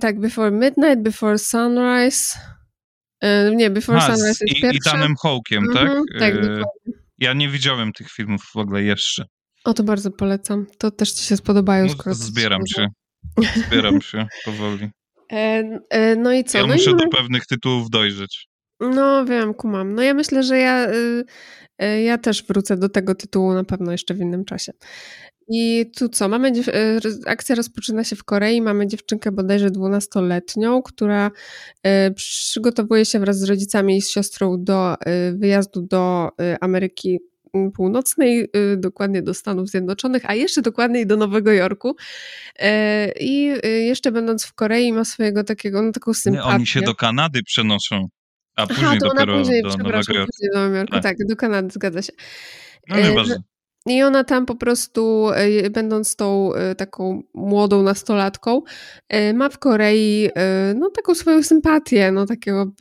Tak, Before Midnight, Before Sunrise... Nie, Before A, Sunrise jest i, pierwsza. I Danem Hawkiem, mhm, tak? Tak, dokładnie. Ja nie widziałem tych filmów w ogóle jeszcze. O, to bardzo polecam. To też ci się spodobają. No, skoro zbieram się. się. Zbieram się powoli. E, e, no i co? Ja no muszę i... do pewnych tytułów dojrzeć. No wiem, kumam. No ja myślę, że ja, y, ja też wrócę do tego tytułu na pewno jeszcze w innym czasie. I tu co? Mamy dziew- akcja rozpoczyna się w Korei, mamy dziewczynkę bodajże dwunastoletnią, która y, przygotowuje się wraz z rodzicami i z siostrą do y, wyjazdu do y, Ameryki Północnej, y, dokładnie do Stanów Zjednoczonych, a jeszcze dokładniej do Nowego Jorku. I y, y, jeszcze będąc w Korei ma swojego takiego, no taką sympatię. Nie, oni się do Kanady przenoszą, a później Aha, to dopiero ona później, do przepraszam, Nowego później do Nowego Jorku. Tak. tak, do Kanady, zgadza się. No nie ważne. I ona tam po prostu, będąc tą taką młodą nastolatką, ma w Korei no, taką swoją sympatię, no, takiego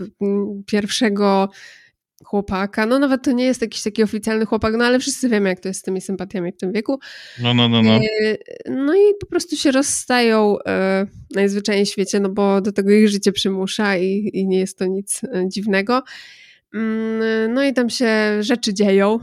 pierwszego chłopaka. No nawet to nie jest jakiś taki oficjalny chłopak, no ale wszyscy wiemy, jak to jest z tymi sympatiami w tym wieku. No, no, no, no. No i po prostu się rozstają najzwyczajniej w świecie, no bo do tego ich życie przymusza i, i nie jest to nic dziwnego. No i tam się rzeczy dzieją,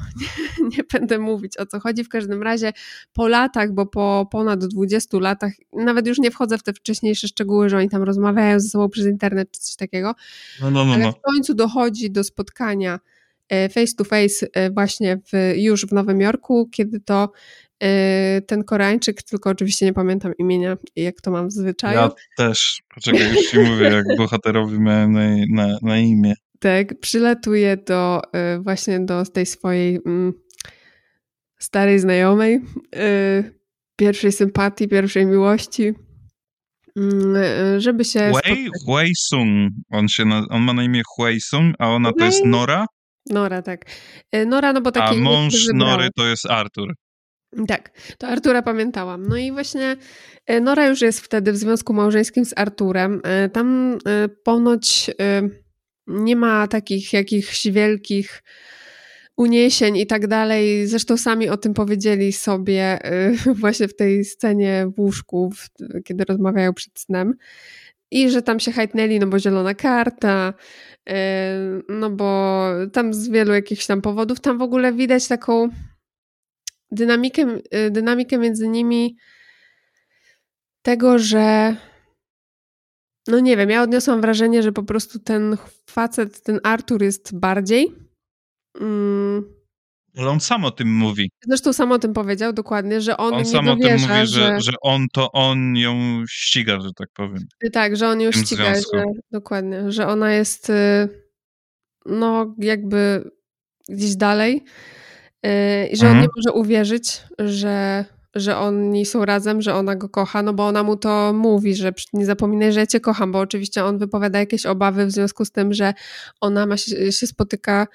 nie, nie będę mówić o co chodzi, w każdym razie po latach, bo po ponad dwudziestu latach, nawet już nie wchodzę w te wcześniejsze szczegóły, że oni tam rozmawiają ze sobą przez internet czy coś takiego, no, no, no, ale w końcu dochodzi do spotkania face to face właśnie w, już w Nowym Jorku, kiedy to ten Koreańczyk, tylko oczywiście nie pamiętam imienia, jak to mam w zwyczaju. Ja też, poczekaj, już ci mówię, jak bohaterowi miałem na, na, na imię. Tak, przylatuje do właśnie do tej swojej mm, starej znajomej, y, pierwszej sympatii, pierwszej miłości, y, żeby się... Hui, Hui Sung, on, się na, on ma na imię Hui Sung, a ona Hui. To jest Nora? Nora, tak. Nora, no bo taki... A mąż Nory to jest Artur. Tak, to Artura pamiętałam. No i właśnie Nora już jest wtedy w związku małżeńskim z Arturem. Tam ponoć... Nie ma takich jakichś wielkich uniesień i tak dalej. Zresztą sami o tym powiedzieli sobie yy, właśnie w tej scenie w łóżku, w, kiedy rozmawiają przed snem. I że tam się hajtnęli, no bo zielona karta, yy, no bo tam z wielu jakichś tam powodów. Tam w ogóle widać taką dynamikę, yy, dynamikę między nimi tego, że no nie wiem, ja odniosłam wrażenie, że po prostu ten facet, ten Artur jest bardziej. Mm. Ale on sam o tym mówi. Zresztą sam o tym powiedział dokładnie, że on, on nie sam dowierza, o tym mówi, że, że... że on to on ją ściga, że tak powiem. Tak, że on ją ściga, że, dokładnie, że ona jest no jakby gdzieś dalej i że mhm. on nie może uwierzyć, że, że oni są razem, że ona go kocha, no bo ona mu to mówi, że nie zapominaj, że ja cię kocham, bo oczywiście on wypowiada jakieś obawy w związku z tym, że ona ma się, się spotyka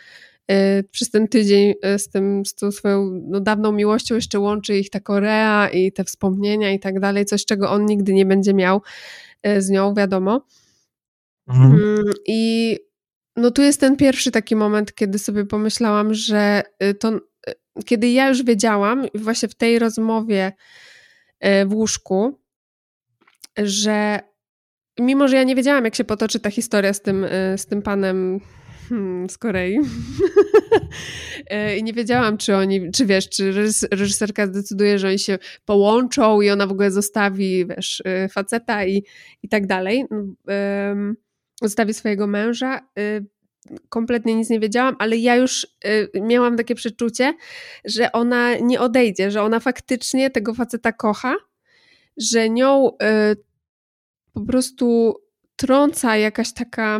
przez ten tydzień z, tym, z tą swoją no, dawną miłością, jeszcze łączy ich ta Korea i te wspomnienia i tak dalej, coś czego on nigdy nie będzie miał z nią, wiadomo. Mhm. I no tu jest ten pierwszy taki moment, kiedy sobie pomyślałam, że to, kiedy ja już wiedziałam właśnie w tej rozmowie w łóżku, że mimo, że ja nie wiedziałam, jak się potoczy ta historia z tym, z tym panem Hmm, z Korei i nie wiedziałam, czy oni, czy wiesz, czy reżyserka zdecyduje, że oni się połączą i ona w ogóle zostawi, wiesz, faceta i, i tak dalej. Um, zostawi swojego męża. Um, kompletnie nic nie wiedziałam, ale ja już um, miałam takie przeczucie, że ona nie odejdzie, że ona faktycznie tego faceta kocha, że nią um, po prostu trąca jakaś taka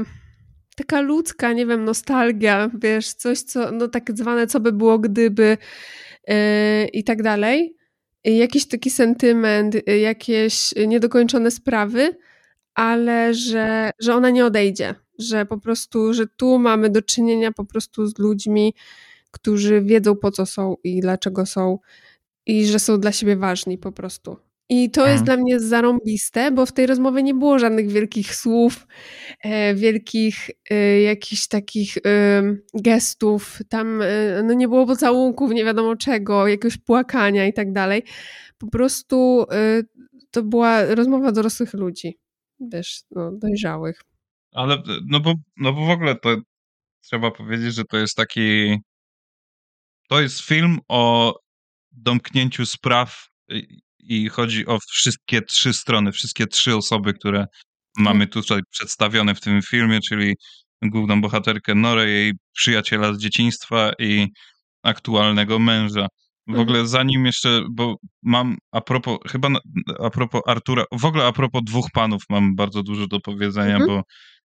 Taka ludzka, nie wiem, nostalgia, wiesz, coś, co, no tak zwane, co by było gdyby yy, i tak dalej. I jakiś taki sentyment, yy, jakieś niedokończone sprawy, ale że, że ona nie odejdzie, że po prostu, że tu mamy do czynienia po prostu z ludźmi, którzy wiedzą, po co są i dlaczego są i że są dla siebie ważni po prostu. I to jest dla mnie zarąbiste, bo w tej rozmowie nie było żadnych wielkich słów, e, wielkich e, jakichś takich e, gestów, tam e, no nie było pocałunków, nie wiadomo czego, jakiegoś płakania i tak dalej. Po prostu e, to była rozmowa dorosłych ludzi, też no, dojrzałych. Ale no bo, no bo w ogóle to trzeba powiedzieć, że to jest taki, to jest film o domknięciu spraw i chodzi o wszystkie trzy strony, wszystkie trzy osoby, które mamy tutaj przedstawione w tym filmie, czyli główną bohaterkę Norę, jej przyjaciela z dzieciństwa i aktualnego męża. W mhm. ogóle zanim jeszcze, bo mam a propos, chyba a propos Artura, w ogóle a propos dwóch panów mam bardzo dużo do powiedzenia, mhm. bo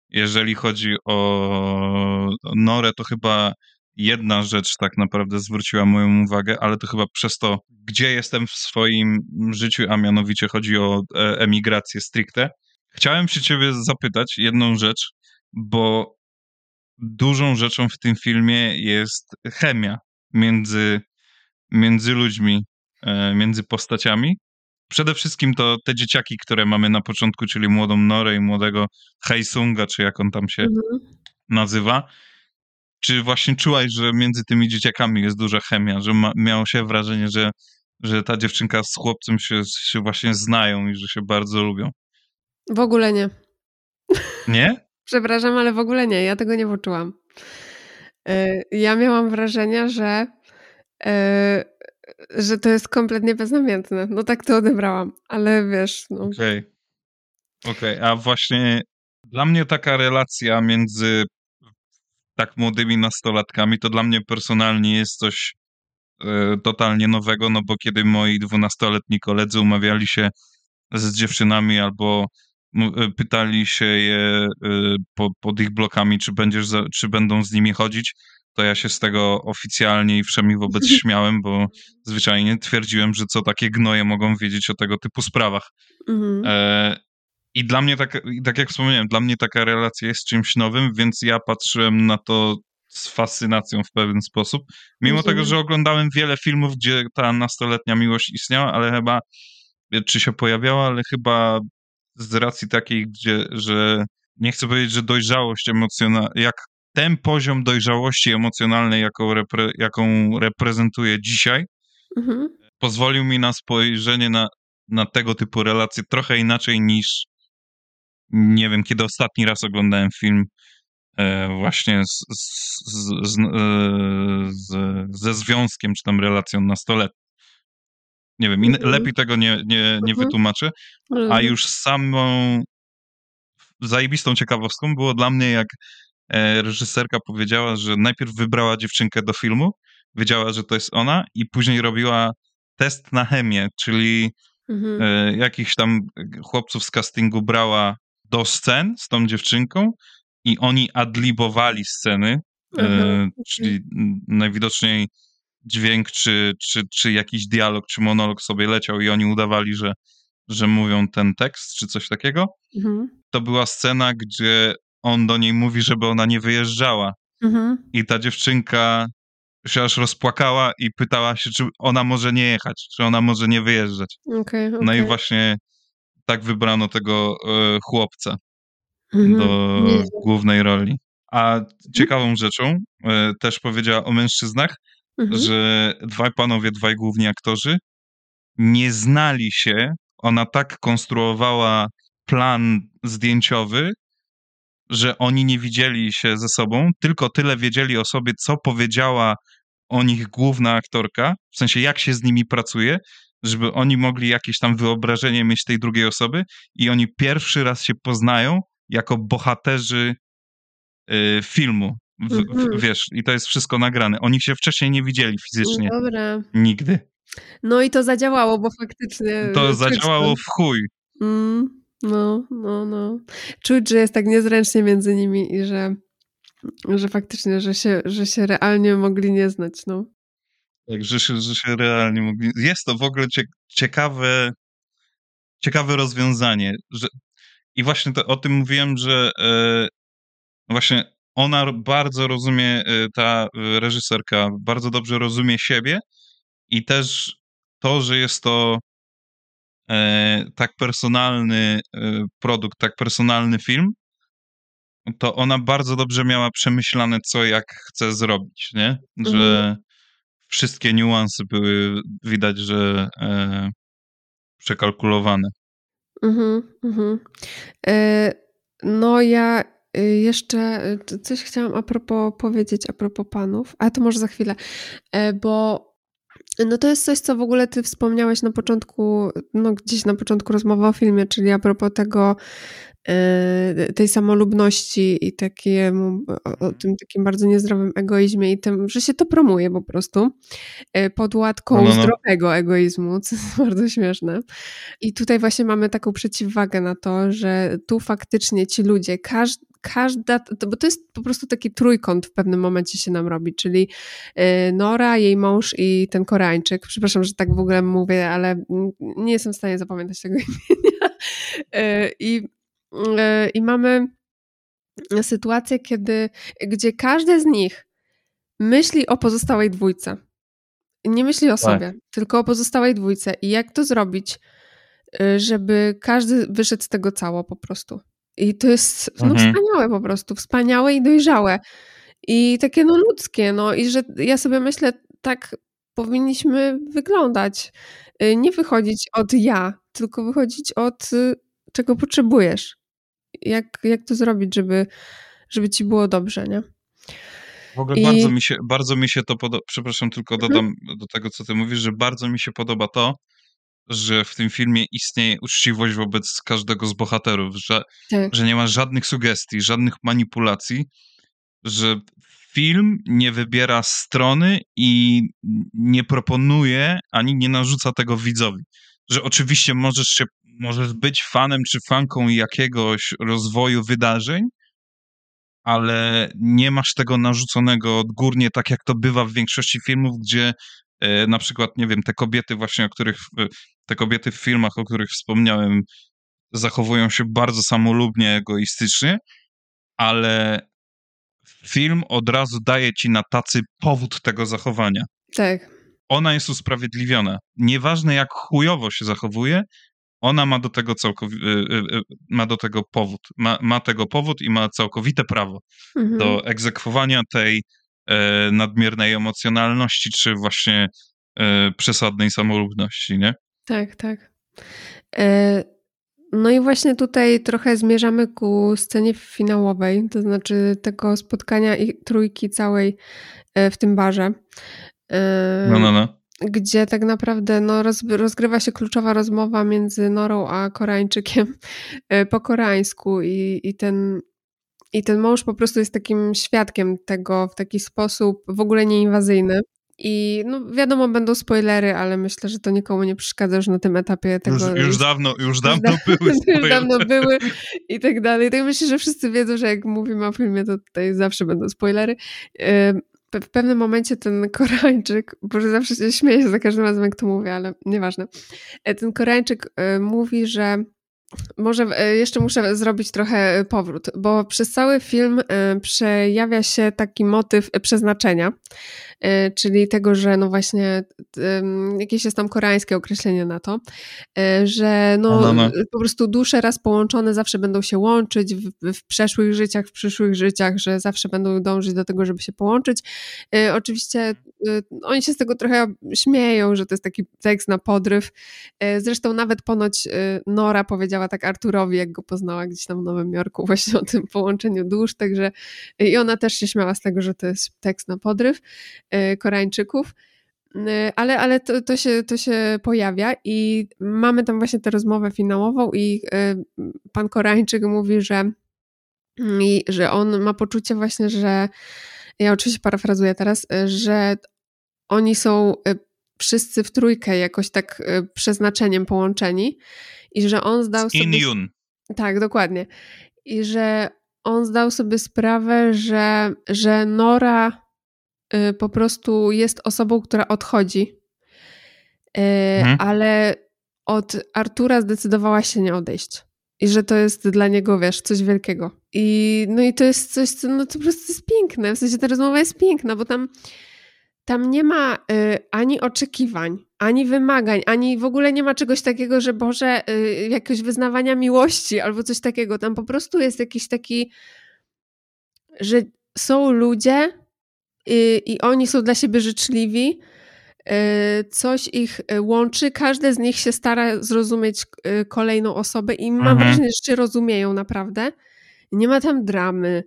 jeżeli chodzi o Norę, to chyba jedna rzecz tak naprawdę zwróciła moją uwagę, ale to chyba przez to, gdzie jestem w swoim życiu, a mianowicie chodzi o emigrację stricte. Chciałem się ciebie zapytać jedną rzecz, bo dużą rzeczą w tym filmie jest chemia między, między ludźmi, między postaciami. Przede wszystkim to te dzieciaki, które mamy na początku, czyli młodą Norę i młodego Hejsunga, czy jak on tam się mhm. nazywa. Czy właśnie czułaś, że między tymi dzieciakami jest duża chemia, że ma, miało się wrażenie, że, że ta dziewczynka z chłopcem się, się właśnie znają i że się bardzo lubią? W ogóle nie. Nie? Przepraszam, ale w ogóle nie. Ja tego nie poczułam. Ja miałam wrażenie, że, że to jest kompletnie beznamiętne. No tak to odebrałam, ale wiesz. No. Okej. Okej. Okej. A właśnie dla mnie taka relacja między tak młodymi nastolatkami, to dla mnie personalnie jest coś y, totalnie nowego, no bo kiedy moi dwunastoletni koledzy umawiali się z dziewczynami albo y, pytali się je y, po, pod ich blokami, czy, będziesz za, czy będą z nimi chodzić, to ja się z tego oficjalnie i wszemi wobec śmiałem, bo zwyczajnie twierdziłem, że co takie gnoje mogą wiedzieć o tego typu sprawach. Mhm. E, I dla mnie, tak, tak jak wspomniałem, dla mnie taka relacja jest czymś nowym, więc ja patrzyłem na to z fascynacją w pewien sposób. Mimo Rozumiem. tego, że oglądałem wiele filmów, gdzie ta nastoletnia miłość istniała, ale chyba, czy się pojawiała, ale chyba z racji takiej, gdzie, że nie chcę powiedzieć, że dojrzałość emocjonalna, jak ten poziom dojrzałości emocjonalnej, jaką, repre, jaką reprezentuję dzisiaj, mhm. pozwolił mi na spojrzenie na, na tego typu relacje trochę inaczej niż, nie wiem, kiedy ostatni raz oglądałem film e, właśnie z, z, z, z, z, ze związkiem, czy tam relacją nastoletnią. Nie wiem, mhm. lepiej tego nie, nie, nie mhm. wytłumaczę, mhm. a już samą zajebistą ciekawostką było dla mnie, jak reżyserka powiedziała, że najpierw wybrała dziewczynkę do filmu, wiedziała, że to jest ona i później robiła test na chemię, czyli mhm. e, jakichś tam chłopców z castingu brała do scen z tą dziewczynką i oni adlibowali sceny, mhm. e, czyli najwidoczniej dźwięk, czy, czy, czy jakiś dialog, czy monolog sobie leciał i oni udawali, że, że mówią ten tekst, czy coś takiego. Mhm. To była scena, gdzie on do niej mówi, żeby ona nie wyjeżdżała. Mhm. I ta dziewczynka się aż rozpłakała i pytała się, czy ona może nie jechać, czy ona może nie wyjeżdżać. Okay, okay. No i właśnie tak wybrano tego y, chłopca mhm. do nie. głównej roli. A ciekawą mhm. rzeczą y, też powiedziała o mężczyznach, mhm. że dwaj panowie, dwaj główni aktorzy nie znali się. Ona tak konstruowała plan zdjęciowy, że oni nie widzieli się ze sobą, tylko tyle wiedzieli o sobie, co powiedziała o nich główna aktorka, w sensie jak się z nimi pracuje, żeby oni mogli jakieś tam wyobrażenie mieć tej drugiej osoby i oni pierwszy raz się poznają jako bohaterzy y, filmu. W, w, wiesz, i to jest wszystko nagrane. Oni się wcześniej nie widzieli fizycznie. Dobra. Nigdy. No i to zadziałało, bo faktycznie... To zadziałało w chuj. Mm. No, no, no. Czuć, że jest tak niezręcznie między nimi i że, że faktycznie, że się, że się realnie mogli nie znać, no. Tak, że się, że się realnie mogli... Jest to w ogóle ciekawe, ciekawe rozwiązanie. Że... I właśnie to, o tym mówiłem, że e, właśnie ona bardzo rozumie, e, ta reżyserka, bardzo dobrze rozumie siebie i też to, że jest to E, tak personalny e, produkt, tak personalny film, to ona bardzo dobrze miała przemyślane, co jak chce zrobić, nie? Że mm-hmm. wszystkie niuanse były, widać, że e, przekalkulowane. Mm-hmm, mm-hmm. E, no ja jeszcze coś chciałam a propos powiedzieć, a propos panów, ale to może za chwilę, e, bo no to jest coś, co w ogóle ty wspomniałeś na początku, no gdzieś na początku rozmowy o filmie, czyli a propos tego, tej samolubności i takiemu, o tym takim bardzo niezdrowym egoizmie i tym, że się to promuje po prostu pod łatką no, no, no. zdrowego egoizmu, co jest bardzo śmieszne. I tutaj właśnie mamy taką przeciwwagę na to, że tu faktycznie ci ludzie, każdy Każda, to, bo to jest po prostu taki trójkąt w pewnym momencie się nam robi, czyli Nora, jej mąż i ten Koreańczyk. Przepraszam, że tak w ogóle mówię, ale nie jestem w stanie zapamiętać tego imienia. I, i mamy sytuację, kiedy, gdzie każdy z nich myśli o pozostałej dwójce. Nie myśli o sobie, no. tylko o pozostałej dwójce. I jak to zrobić, żeby każdy wyszedł z tego cało po prostu. I to jest no, mhm. wspaniałe po prostu, wspaniałe i dojrzałe. I takie no ludzkie, no i że ja sobie myślę, tak powinniśmy wyglądać. Nie wychodzić od ja, tylko wychodzić od czego potrzebujesz. Jak, jak to zrobić, żeby, żeby ci było dobrze, nie? W ogóle I... bardzo, mi się, bardzo mi się to podoba, przepraszam, tylko dodam mhm. do tego, co ty mówisz, że bardzo mi się podoba to, że w tym filmie istnieje uczciwość wobec każdego z bohaterów, że, tak. że nie ma żadnych sugestii, żadnych manipulacji, że film nie wybiera strony i nie proponuje, ani nie narzuca tego widzowi. Że oczywiście możesz, się, możesz być fanem czy fanką jakiegoś rozwoju wydarzeń, ale nie masz tego narzuconego odgórnie, tak jak to bywa w większości filmów, gdzie e, na przykład, nie wiem, te kobiety właśnie, o których... Te kobiety w filmach, o których wspomniałem, zachowują się bardzo samolubnie, egoistycznie, ale film od razu daje ci na tacy powód tego zachowania. Tak. Ona jest usprawiedliwiona. Nieważne jak chujowo się zachowuje, Ona ma do tego całkow- ma do tego powód, ma, ma tego powód i ma całkowite prawo mhm. do egzekwowania tej e, nadmiernej emocjonalności, czy właśnie e, przesadnej samolubności, nie? Tak, tak. E, no i właśnie tutaj trochę zmierzamy ku scenie finałowej, to znaczy tego spotkania i trójki całej e, w tym barze. E, no, no, no. Gdzie tak naprawdę no, roz, rozgrywa się kluczowa rozmowa między Norą a Koreańczykiem po koreańsku i, i, ten, i ten mąż po prostu jest takim świadkiem tego w taki sposób w ogóle nieinwazyjny. I no, wiadomo, będą spoilery, ale myślę, że to nikomu nie przeszkadza już na tym etapie. Tego, już, już dawno, już dawno już były spoilery. Już dawno były i tak dalej. Tak myślę, że wszyscy wiedzą, że jak mówimy o filmie, to tutaj zawsze będą spoilery. W pewnym momencie ten Koreańczyk, bo zawsze się śmieję za każdym razem, jak to mówię, ale nieważne. Ten Koreańczyk mówi, że może jeszcze muszę zrobić trochę powrót, bo przez cały film przejawia się taki motyw przeznaczenia, czyli tego, że no właśnie jakieś jest tam koreańskie określenie na to, że no, no, no. po prostu dusze raz połączone zawsze będą się łączyć w, w przeszłych życiach, w przyszłych życiach, że zawsze będą dążyć do tego, żeby się połączyć. Oczywiście oni się z tego trochę śmieją, że to jest taki tekst na podryw. Zresztą nawet ponoć Nora powiedziała tak Arturowi, jak go poznała gdzieś tam w Nowym Jorku, właśnie o tym połączeniu dusz, także i ona też się śmiała z tego, że to jest tekst na podryw Koreańczyków, ale, ale to, to, się, to się pojawia i mamy tam właśnie tę rozmowę finałową i pan Koreańczyk mówi, że, i, że on ma poczucie właśnie, że ja oczywiście parafrazuję teraz, że oni są wszyscy w trójkę jakoś tak przeznaczeniem połączeni i że on zdał sobie... In-Yun. Tak, dokładnie. I że on zdał sobie sprawę, że, że Nora po prostu jest osobą, która odchodzi, hmm. ale od Artura zdecydowała się nie odejść. I że to jest dla niego, wiesz, coś wielkiego. I, no i to jest coś, co no, to po prostu jest piękne. W sensie ta rozmowa jest piękna, bo tam, tam nie ma y, ani oczekiwań, ani wymagań, ani w ogóle nie ma czegoś takiego, że Boże, y, jakiegoś wyznawania miłości albo coś takiego. Tam po prostu jest jakiś taki, że są ludzie y, i oni są dla siebie życzliwi. Coś ich łączy, każdy z nich się stara zrozumieć kolejną osobę i mam mhm. wrażenie, że się rozumieją naprawdę. Nie ma tam dramy,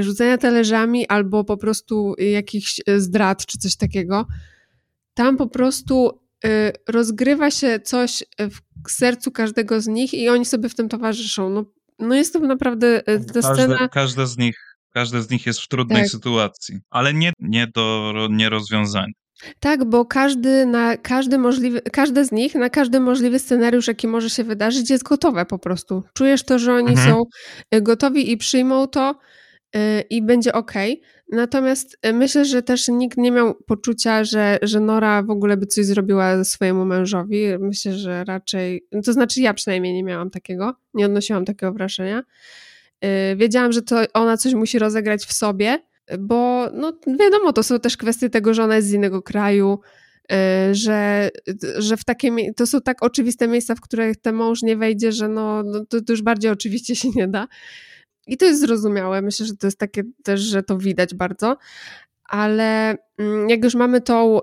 rzucania talerzami albo po prostu jakichś zdrad czy coś takiego. Tam po prostu rozgrywa się coś w sercu każdego z nich i oni sobie w tym towarzyszą. No, no jest to naprawdę ta każde, scena... Każde z nich, każde z nich jest w trudnej tak. sytuacji, ale nie, nie do nierozwiązania. Tak, bo każdy, na każdy możliwy, każdy z nich na każdy możliwy scenariusz, jaki może się wydarzyć, jest gotowe po prostu. Czujesz to, że oni mhm. są gotowi i przyjmą to yy, i będzie okej. Okay. Natomiast myślę, że też nikt nie miał poczucia, że, że Nora w ogóle by coś zrobiła swojemu mężowi. Myślę, że raczej, to znaczy ja przynajmniej nie miałam takiego, nie odnosiłam takiego wrażenia. Yy, wiedziałam, że to ona coś musi rozegrać w sobie, bo no wiadomo, to są też kwestie tego, że ona jest z innego kraju, że, że w takie, to są tak oczywiste miejsca, w których ten mąż nie wejdzie, że no, no to, to już bardziej oczywiście się nie da. I to jest zrozumiałe. Myślę, że to jest takie też, że to widać bardzo. Ale jak już mamy tą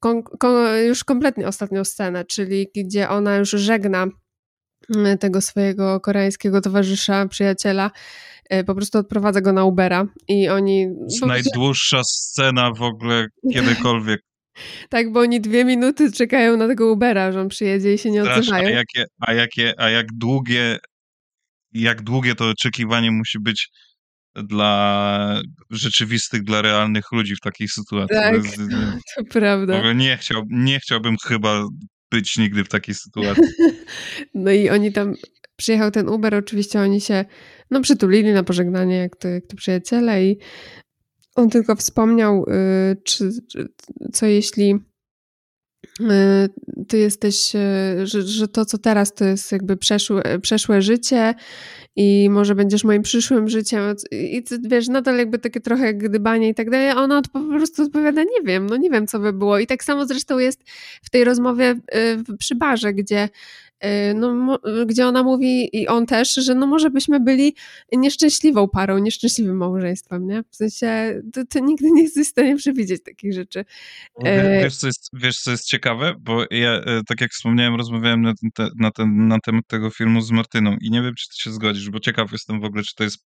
kon, kon, już kompletnie ostatnią scenę, czyli gdzie ona już żegna tego swojego koreańskiego towarzysza, przyjaciela, po prostu odprowadza go na Ubera i oni... Bo... Najdłuższa scena w ogóle kiedykolwiek. Tak, bo oni dwie minuty czekają na tego Ubera, że on przyjedzie i się nie odzywają. A jakie, a jakie, a jak długie, jak długie to oczekiwanie musi być dla rzeczywistych, dla realnych ludzi w takiej sytuacji. Tak, to, jest, to prawda. Nie, chciał, nie chciałbym chyba być nigdy w takiej sytuacji. No i oni tam... Przyjechał ten Uber, oczywiście oni się no, przytulili na pożegnanie, jak to, jak to przyjaciele i on tylko wspomniał, y, czy, czy, co jeśli y, ty jesteś, y, że, że to, co teraz, to jest jakby przeszłe, przeszłe życie i może będziesz moim przyszłym życiem i wiesz, nadal jakby takie trochę gdybanie i tak dalej, a ona po prostu odpowiada, nie wiem, no nie wiem, co by było i tak samo zresztą jest w tej rozmowie y, przy barze, gdzie no, gdzie ona mówi i on też, że no może byśmy byli nieszczęśliwą parą, nieszczęśliwym małżeństwem, nie? W sensie to, to nigdy nie jesteś w stanie przewidzieć takich rzeczy. Wiesz co, jest, wiesz, co jest ciekawe? Bo ja, tak jak wspomniałem, rozmawiałem na, ten, na, ten, na temat tego filmu z Martyną i nie wiem, czy ty się zgodzisz, bo ciekaw jestem w ogóle, czy to jest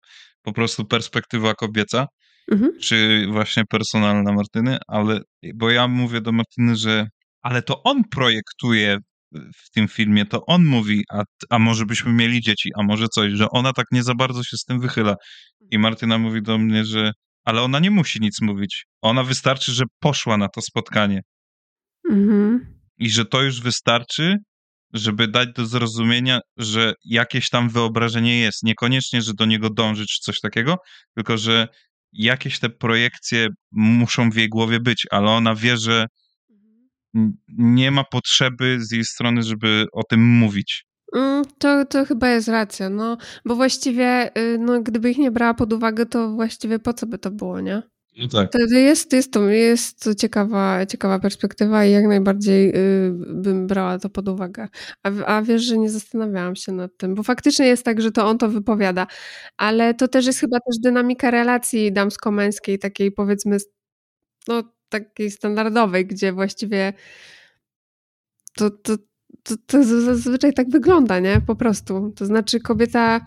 po prostu perspektywa kobieca, mhm. czy właśnie personalna Martyny, ale bo ja mówię do Martyny, że ale to on projektuje w tym filmie, to on mówi, a, a może byśmy mieli dzieci, a może coś, że ona tak nie za bardzo się z tym wychyla. I Martyna mówi do mnie, że ale ona nie musi nic mówić. Ona wystarczy, że poszła na to spotkanie. Mhm. I że to już wystarczy, żeby dać do zrozumienia, że jakieś tam wyobrażenie jest. Niekoniecznie, że do niego dąży czy coś takiego, tylko że jakieś te projekcje muszą w jej głowie być, ale ona wie, że nie ma potrzeby z jej strony, żeby o tym mówić. To, to chyba jest racja, no, bo właściwie no, gdyby ich nie brała pod uwagę, to właściwie po co by to było, nie? No tak. To jest, jest to, jest to ciekawa, ciekawa perspektywa i jak najbardziej y, bym brała to pod uwagę. A, a wiesz, że nie zastanawiałam się nad tym, bo faktycznie jest tak, że to on to wypowiada, ale to też jest chyba też dynamika relacji damsko-męskiej, takiej powiedzmy, no takiej standardowej, gdzie właściwie to, to, to, to zazwyczaj tak wygląda, nie? Po prostu. To znaczy kobieta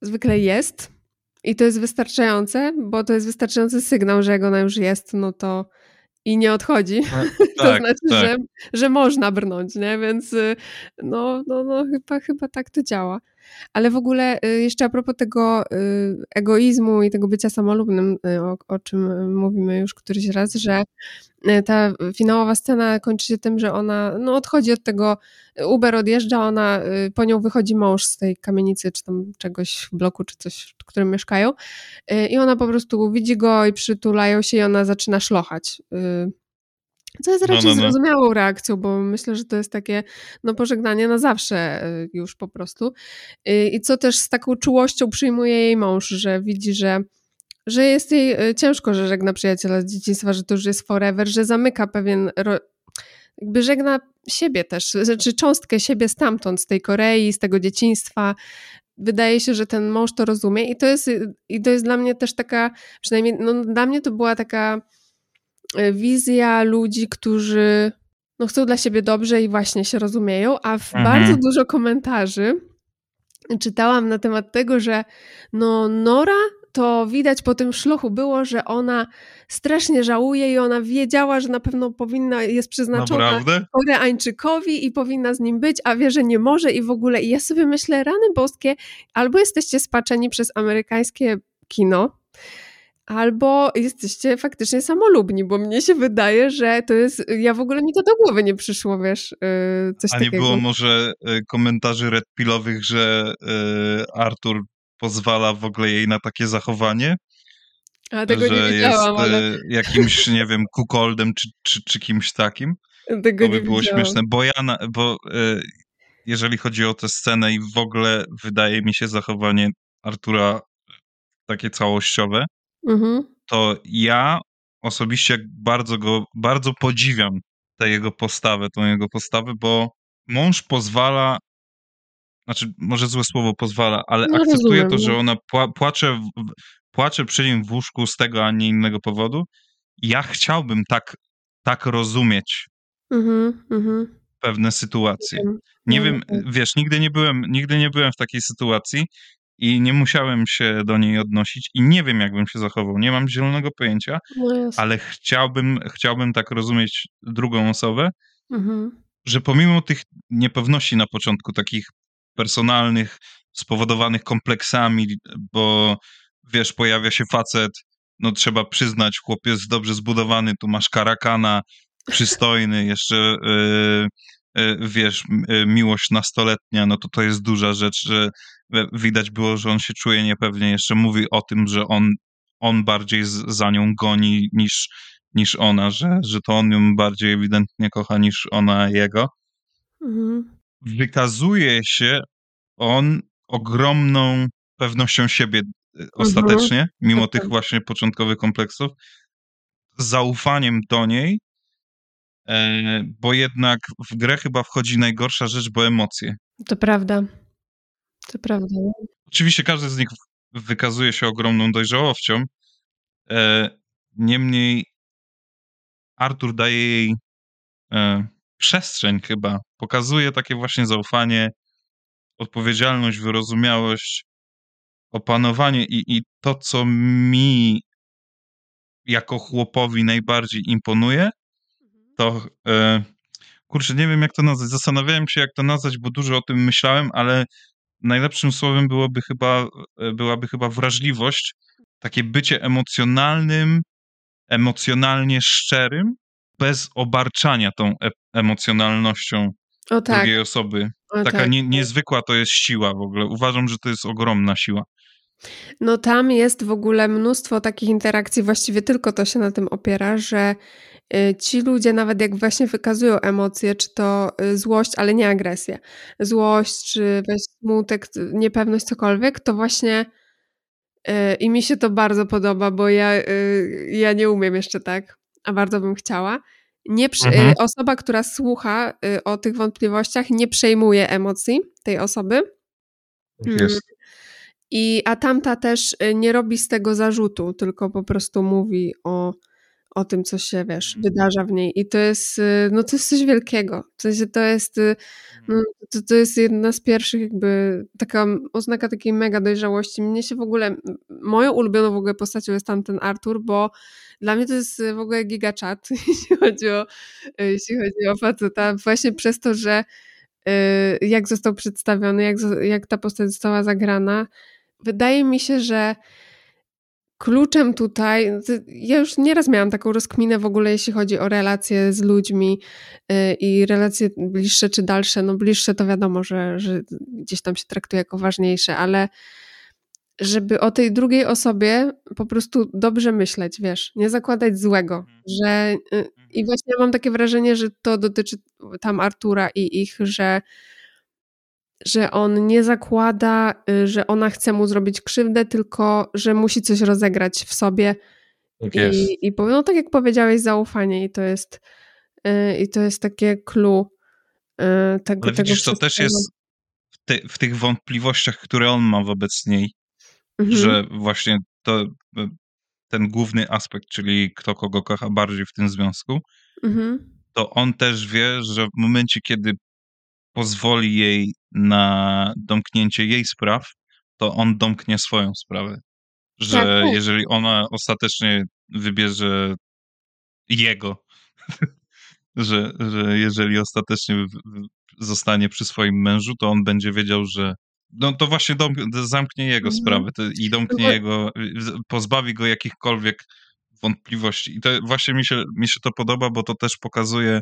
zwykle jest i to jest wystarczające, bo to jest wystarczający sygnał, że jak ona już jest, no to i nie odchodzi. Tak, to znaczy, tak. że, że można brnąć, nie? Więc no, no, no chyba, chyba tak to działa. Ale w ogóle jeszcze a propos tego egoizmu i tego bycia samolubnym, o, o czym mówimy już któryś raz, że ta finałowa scena kończy się tym, że ona no, odchodzi od tego, Uber odjeżdża, ona, po nią wychodzi mąż z tej kamienicy czy tam czegoś w bloku czy coś, w którym mieszkają i ona po prostu widzi go i przytulają się i ona zaczyna szlochać. Co jest raczej no, no, no. zrozumiałą reakcją, bo myślę, że to jest takie no, pożegnanie na zawsze już po prostu. I co też z taką czułością przyjmuje jej mąż, że widzi, że, że jest jej ciężko, że żegna przyjaciela z dzieciństwa, że to już jest forever, że zamyka pewien... Jakby żegna siebie też, znaczy cząstkę siebie stamtąd, z tej Korei, z tego dzieciństwa. Wydaje się, że ten mąż to rozumie i to jest, i to jest dla mnie też taka, przynajmniej no, dla mnie to była taka... wizja ludzi, którzy no, chcą dla siebie dobrze i właśnie się rozumieją, a w mhm. bardzo dużo komentarzy czytałam na temat tego, że no Nora to widać po tym szlochu było, że ona strasznie żałuje i ona wiedziała, że na pewno powinna, jest przeznaczona Naprawdę? Koreańczykowi i powinna z nim być, a wie, że nie może i w ogóle. I ja sobie myślę, rany boskie, albo jesteście spaczeni przez amerykańskie kino, albo jesteście faktycznie samolubni, bo mnie się wydaje, że to jest... Ja w ogóle mi to do głowy nie przyszło, wiesz, coś takiego. A nie takiego. Było może komentarzy redpilowych, że Artur pozwala w ogóle jej na takie zachowanie? A tego że nie widziałam, jest ale... jakimś, nie wiem, kukoldem czy, czy, czy kimś takim? Tego to by nie było widziałam. Śmieszne, bo ja... Na, bo jeżeli chodzi o tę scenę i w ogóle wydaje mi się zachowanie Artura takie całościowe, to ja osobiście bardzo go, bardzo podziwiam tę jego postawę, tą jego postawę, bo mąż pozwala, znaczy może złe słowo pozwala, ale no akceptuje rozumiem, to, że ona pła- płacze, płacze przy nim w łóżku z tego, a nie innego powodu. Ja chciałbym tak, tak rozumieć uh-huh, uh-huh. pewne sytuacje. Nie uh-huh. wiem, wiesz, nigdy nie byłem, nigdy nie byłem w takiej sytuacji, i nie musiałem się do niej odnosić i nie wiem, jakbym się zachował. Nie mam zielonego pojęcia, no ale chciałbym, chciałbym tak rozumieć drugą osobę, mhm. że pomimo tych niepewności na początku, takich personalnych, spowodowanych kompleksami, bo wiesz, pojawia się facet, no trzeba przyznać, chłop jest dobrze zbudowany, tu masz karakana, przystojny, jeszcze... Yy, wiesz, miłość nastoletnia, no to to jest duża rzecz, że widać było, że on się czuje niepewnie, jeszcze mówi o tym, że on, on bardziej z, za nią goni niż, niż ona, że, że to on ją bardziej ewidentnie kocha niż ona jego. Mhm. Wykazuje się on ogromną pewnością siebie ostatecznie, mhm. mimo tych właśnie początkowych kompleksów, zaufaniem do niej bo jednak w grę chyba wchodzi najgorsza rzecz, bo emocje. To prawda. To prawda. Oczywiście każdy z nich wykazuje się ogromną dojrzałością. Niemniej Artur daje jej przestrzeń chyba. Pokazuje takie właśnie zaufanie, odpowiedzialność, wyrozumiałość, opanowanie i, i to, co mi jako chłopowi najbardziej imponuje, to e, kurczę, nie wiem jak to nazwać. Zastanawiałem się jak to nazwać, bo dużo o tym myślałem, ale najlepszym słowem byłoby chyba, byłaby chyba wrażliwość, takie bycie emocjonalnym, emocjonalnie szczerym, bez obarczania tą e- emocjonalnością o, tak. drugiej osoby. O, Taka tak. nie, niezwykła to jest siła w ogóle. Uważam, że to jest ogromna siła. No tam jest w ogóle mnóstwo takich interakcji, właściwie tylko to się na tym opiera, że ci ludzie nawet jak właśnie wykazują emocje, czy to złość, ale nie agresję, złość, czy smutek, niepewność, cokolwiek, to właśnie i mi się to bardzo podoba, bo ja, ja nie umiem jeszcze tak, a bardzo bym chciała. Nie przy, mhm. Osoba, która słucha o tych wątpliwościach, nie przejmuje emocji tej osoby. Jest. I, a tamta też nie robi z tego zarzutu, tylko po prostu mówi o, o tym, co się, wiesz, wydarza w niej. I to jest, no to jest coś wielkiego. W sensie to jest, no, to, to jest jedna z pierwszych jakby, taka oznaka takiej mega dojrzałości. Mnie się w ogóle, moją ulubioną w ogóle postacią jest tamten Artur, bo dla mnie to jest w ogóle gigaczat, jeśli chodzi o, jeśli chodzi o faceta. Właśnie przez to, że jak został przedstawiony, jak, jak ta postać została zagrana, wydaje mi się, że kluczem tutaj, ja już nieraz miałam taką rozkminę w ogóle, jeśli chodzi o relacje z ludźmi i relacje bliższe czy dalsze, no bliższe to wiadomo, że, że gdzieś tam się traktuje jako ważniejsze, ale żeby o tej drugiej osobie po prostu dobrze myśleć, wiesz, nie zakładać złego, że i właśnie ja mam takie wrażenie, że to dotyczy tam Artura i ich, że że on nie zakłada, że ona chce mu zrobić krzywdę, tylko że musi coś rozegrać w sobie. Tak jest. I, i no tak jak powiedziałeś, zaufanie i to jest yy, i to jest takie clue yy, tego. Ale widzisz, tego to też jest w, ty, w tych wątpliwościach, które on ma wobec niej, mhm. że właśnie to, ten główny aspekt, czyli kto kogo kocha bardziej w tym związku, mhm. to on też wie, że w momencie, kiedy pozwoli jej na domknięcie jej spraw, to on domknie swoją sprawę. Że tak, tak. jeżeli ona ostatecznie wybierze jego, że, że jeżeli ostatecznie zostanie przy swoim mężu, to on będzie wiedział, że no to właśnie dom, zamknie jego mhm. sprawę i domknie jego, pozbawi go jakichkolwiek wątpliwości. I to właśnie mi się, mi się to podoba, bo to też pokazuje.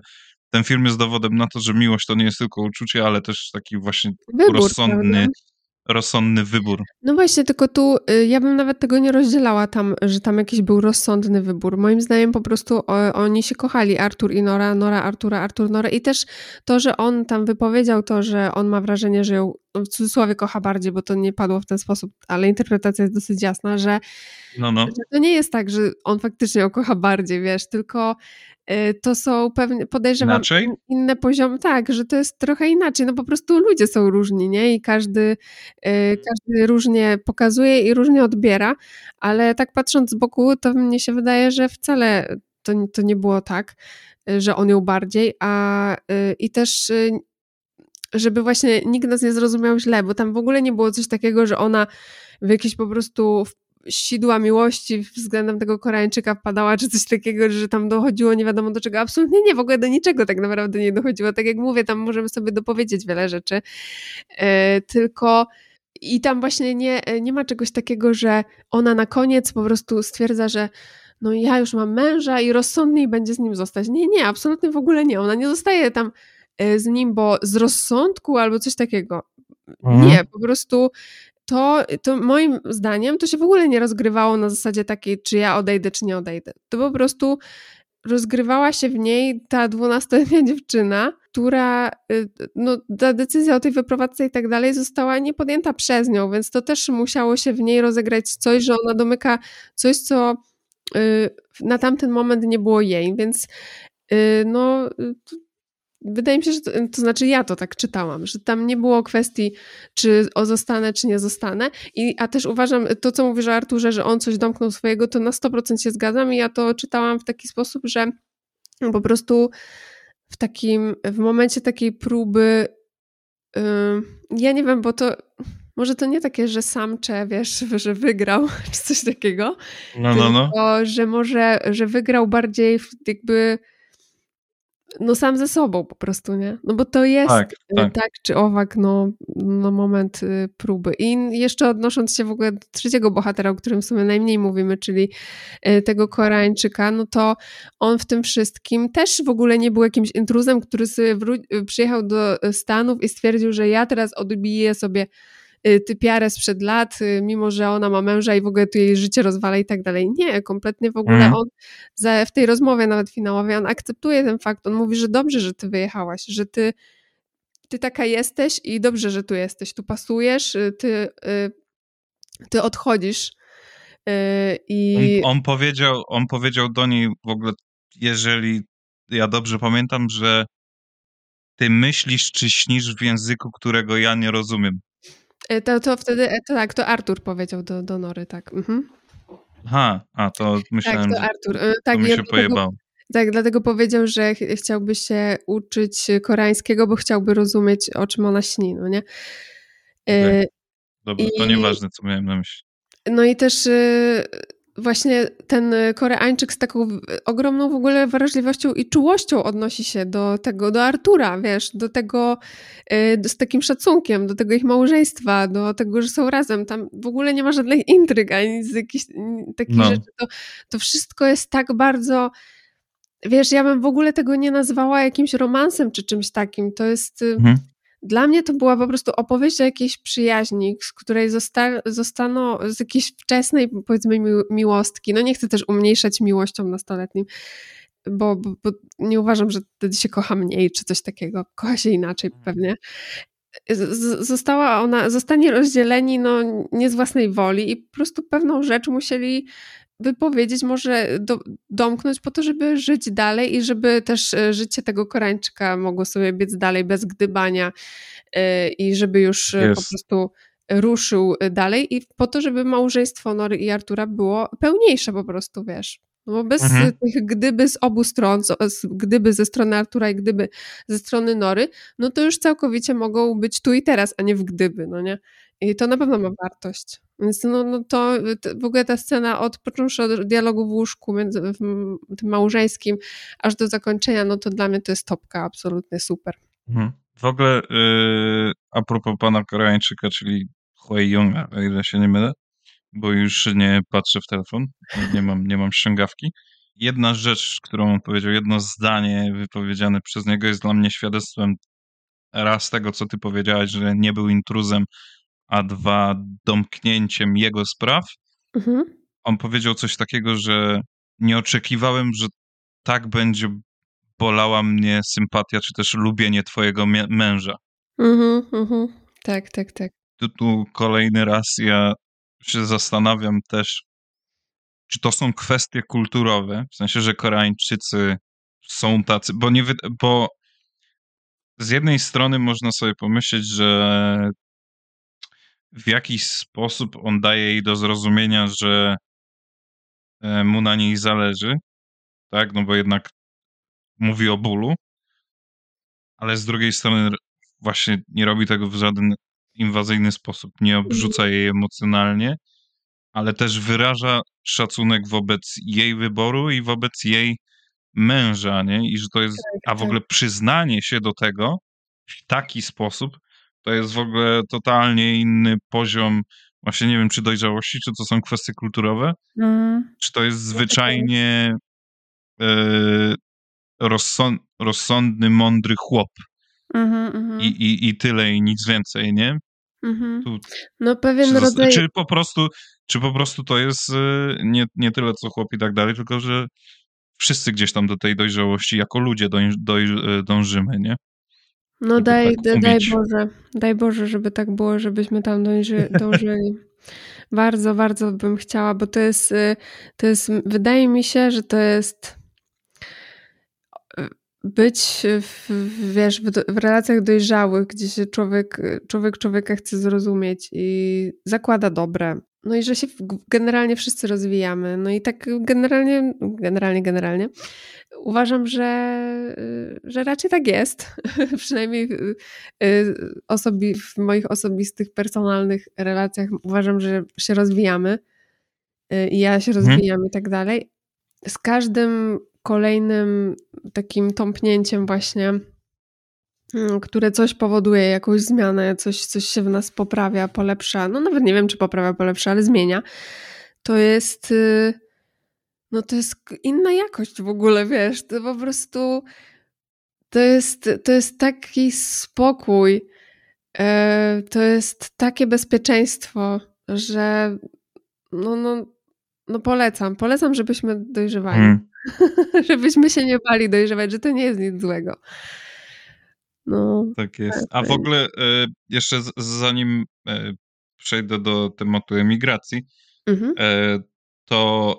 Ten film jest dowodem na to, że miłość to nie jest tylko uczucie, ale też taki właśnie wybór, rozsądny, prawda? rozsądny wybór. No właśnie, tylko tu ja bym nawet tego nie rozdzielała tam, że tam jakiś był rozsądny wybór. Moim zdaniem po prostu oni się kochali, Artur i Nora, Nora, Artura, Artur, Nora i też to, że on tam wypowiedział to, że on ma wrażenie, że ją w cudzysłowie kocha bardziej, bo to nie padło w ten sposób, ale interpretacja jest dosyć jasna, że, no, no. że to nie jest tak, że on faktycznie ją kocha bardziej, wiesz, tylko to są pewnie, podejrzewam, inaczej? inne poziomy, tak, że to jest trochę inaczej, no po prostu ludzie są różni, nie? I każdy, każdy różnie pokazuje i różnie odbiera, ale tak patrząc z boku, to mnie się wydaje, że wcale to, to nie było tak, że on ją bardziej, a i też żeby właśnie nikt nas nie zrozumiał źle, bo tam w ogóle nie było coś takiego, że ona w jakiś po prostu sidła miłości względem tego Koreańczyka wpadała, czy coś takiego, że tam dochodziło nie wiadomo do czego, absolutnie nie, w ogóle do niczego tak naprawdę nie dochodziło, tak jak mówię, tam możemy sobie dopowiedzieć wiele rzeczy, yy, tylko i tam właśnie nie, nie ma czegoś takiego, że ona na koniec po prostu stwierdza, że no ja już mam męża i rozsądniej będzie z nim zostać, nie, nie, absolutnie w ogóle nie, ona nie zostaje tam z nim, bo z rozsądku albo coś takiego, mhm. nie, po prostu To, to moim zdaniem to się w ogóle nie rozgrywało na zasadzie takiej, czy ja odejdę, czy nie odejdę. To po prostu rozgrywała się w niej ta dwunastoletnia dziewczyna, która, no ta decyzja o tej wyprowadzce i tak dalej została nie podjęta przez nią, więc to też musiało się w niej rozegrać coś, że ona domyka coś, co na tamten moment nie było jej, więc no wydaje mi się, że to, to znaczy ja to tak czytałam, że tam nie było kwestii, czy o zostanę, czy nie zostanę. I, a też uważam, to co mówisz o Arturze, że on coś domknął swojego, to na sto procent się zgadzam i ja to czytałam w taki sposób, że po prostu w takim, w momencie takiej próby, yy, ja nie wiem, bo to... Może to nie takie, że samcze, wiesz, że wygrał, czy coś takiego, no, no, no. Tylko, że może, że wygrał bardziej jakby no sam ze sobą po prostu, nie? No bo to jest tak, tak. tak czy owak, no, no moment próby. I jeszcze odnosząc się w ogóle do trzeciego bohatera, o którym sobie najmniej mówimy, czyli tego Koreańczyka, no to on w tym wszystkim też w ogóle nie był jakimś intruzem, który sobie wró- przyjechał do Stanów i stwierdził, że ja teraz odbiję sobie typiarę sprzed lat, mimo że ona ma męża i w ogóle tu jej życie rozwala i tak dalej. Nie, kompletnie w ogóle mm. on za, w tej rozmowie nawet finałowej, on akceptuje ten fakt, on mówi, że dobrze, że ty wyjechałaś, że ty, ty taka jesteś i dobrze, że tu jesteś, tu pasujesz, ty, ty odchodzisz. I... On, on, powiedział, on powiedział do niej w ogóle, jeżeli ja dobrze pamiętam, że ty myślisz czy śnisz w języku, którego ja nie rozumiem. To, to wtedy, to tak, to Artur powiedział do, do Nory, tak. Mhm. Aha, a to myślałem, tak, to Artur. Że tak, mi się dlatego, pojebał. Tak, dlatego powiedział, że ch- chciałby się uczyć koreańskiego, bo chciałby rozumieć, o czym ona śni, no nie? E, Dobra, i, to nieważne, co miałem na myśli. No i też y, właśnie ten Koreańczyk z taką ogromną w ogóle wrażliwością i czułością odnosi się do tego, do Artura, wiesz, do tego do, z takim szacunkiem, do tego ich małżeństwa, do tego, że są razem. Tam w ogóle nie ma żadnych intryg, ani z jakichś takich no. rzeczy. To, to wszystko jest tak bardzo, wiesz, ja bym w ogóle tego nie nazwała jakimś romansem czy czymś takim. To jest... Mhm. Dla mnie to była po prostu opowieść o jakiejś przyjaźni, z której zosta- zostano z jakiejś wczesnej, powiedzmy, mi- miłostki. No nie chcę też umniejszać miłością nastoletnim, bo, bo, bo nie uważam, że wtedy się kocha mniej czy coś takiego. Kocha się inaczej pewnie. Z- została ona, zostanie rozdzieleni no, nie z własnej woli i po prostu pewną rzecz musieli wypowiedzieć, może do, domknąć po to, żeby żyć dalej i żeby też życie tego Koreańczyka mogło sobie biec dalej bez gdybania yy, i żeby już yes. po prostu ruszył dalej i po to, żeby małżeństwo Nory i Artura było pełniejsze po prostu, wiesz. No bo bez mhm. tych gdyby z obu stron, z, gdyby ze strony Artura i gdyby ze strony Nory, no to już całkowicie mogą być tu i teraz, a nie w gdyby, no nie? I to na pewno ma wartość. Więc no, no to, to w ogóle ta scena, od począwszy od dialogu w łóżku między, w, tym małżeńskim, aż do zakończenia, no to dla mnie to jest topka, absolutnie super. Mhm. W ogóle yy, a propos pana Koreańczyka, czyli Chloe Junga, o ile się nie mylę, bo już nie patrzę w telefon, nie mam, nie mam ściągawki. Jedna rzecz, którą on powiedział, jedno zdanie wypowiedziane przez niego jest dla mnie świadectwem raz tego, co ty powiedziałaś, że nie był intruzem, a dwa domknięciem jego spraw. Mhm. On powiedział coś takiego, że nie oczekiwałem, że tak będzie bolała mnie sympatia, czy też lubienie twojego mie- męża. Mhm, mhm. Tak, tak, tak. Tu, tu kolejny raz ja się zastanawiam też, czy to są kwestie kulturowe, w sensie, że Koreańczycy są tacy, bo, nie, bo z jednej strony można sobie pomyśleć, że w jakiś sposób on daje jej do zrozumienia, że mu na niej zależy, tak, no bo jednak mówi o bólu, ale z drugiej strony właśnie nie robi tego w żaden inwazyjny sposób, nie obrzuca jej emocjonalnie, ale też wyraża szacunek wobec jej wyboru i wobec jej męża, nie? I że to jest, a w ogóle przyznanie się do tego w taki sposób, to jest w ogóle totalnie inny poziom, właśnie nie wiem, czy dojrzałości, czy to są kwestie kulturowe, mm. czy to jest zwyczajnie y, rozsąd, rozsądny, mądry chłop. Mm-hmm, mm-hmm. I, i, I tyle, i nic więcej, nie? Mm-hmm. Tu, no pewien czy, rodzaj... Czy po prostu, czy po prostu to jest y, nie, nie tyle, co chłop i tak dalej, tylko że wszyscy gdzieś tam do tej dojrzałości jako ludzie doj, doj, dążymy, nie? No daj, tak daj Boże, daj Boże, żeby tak było, żebyśmy tam dąży, dążyli. Bardzo, bardzo bym chciała, bo to jest, to jest, wydaje mi się, że to jest być w, wiesz, w, do, w relacjach dojrzałych, gdzie się człowiek, człowiek człowieka chce zrozumieć i zakłada dobre. No i że się generalnie wszyscy rozwijamy. No i tak generalnie, generalnie, generalnie uważam, że, że raczej tak jest. Przynajmniej osobi- w moich osobistych, personalnych relacjach uważam, że się rozwijamy. I ja się rozwijam hmm. i tak dalej. Z każdym kolejnym takim tąpnięciem właśnie, które coś powoduje, jakąś zmianę, coś, coś się w nas poprawia, polepsza, no nawet nie wiem, czy poprawia, polepsza, ale zmienia, to jest, no to jest inna jakość w ogóle, wiesz, to po prostu to jest, to jest taki spokój, to jest takie bezpieczeństwo, że no, no, no polecam, polecam, żebyśmy dojrzewali, hmm. żebyśmy się nie bali dojrzewać, że to nie jest nic złego. No, tak jest. A w ogóle y, jeszcze z, zanim y, przejdę do tematu emigracji, mhm. y, to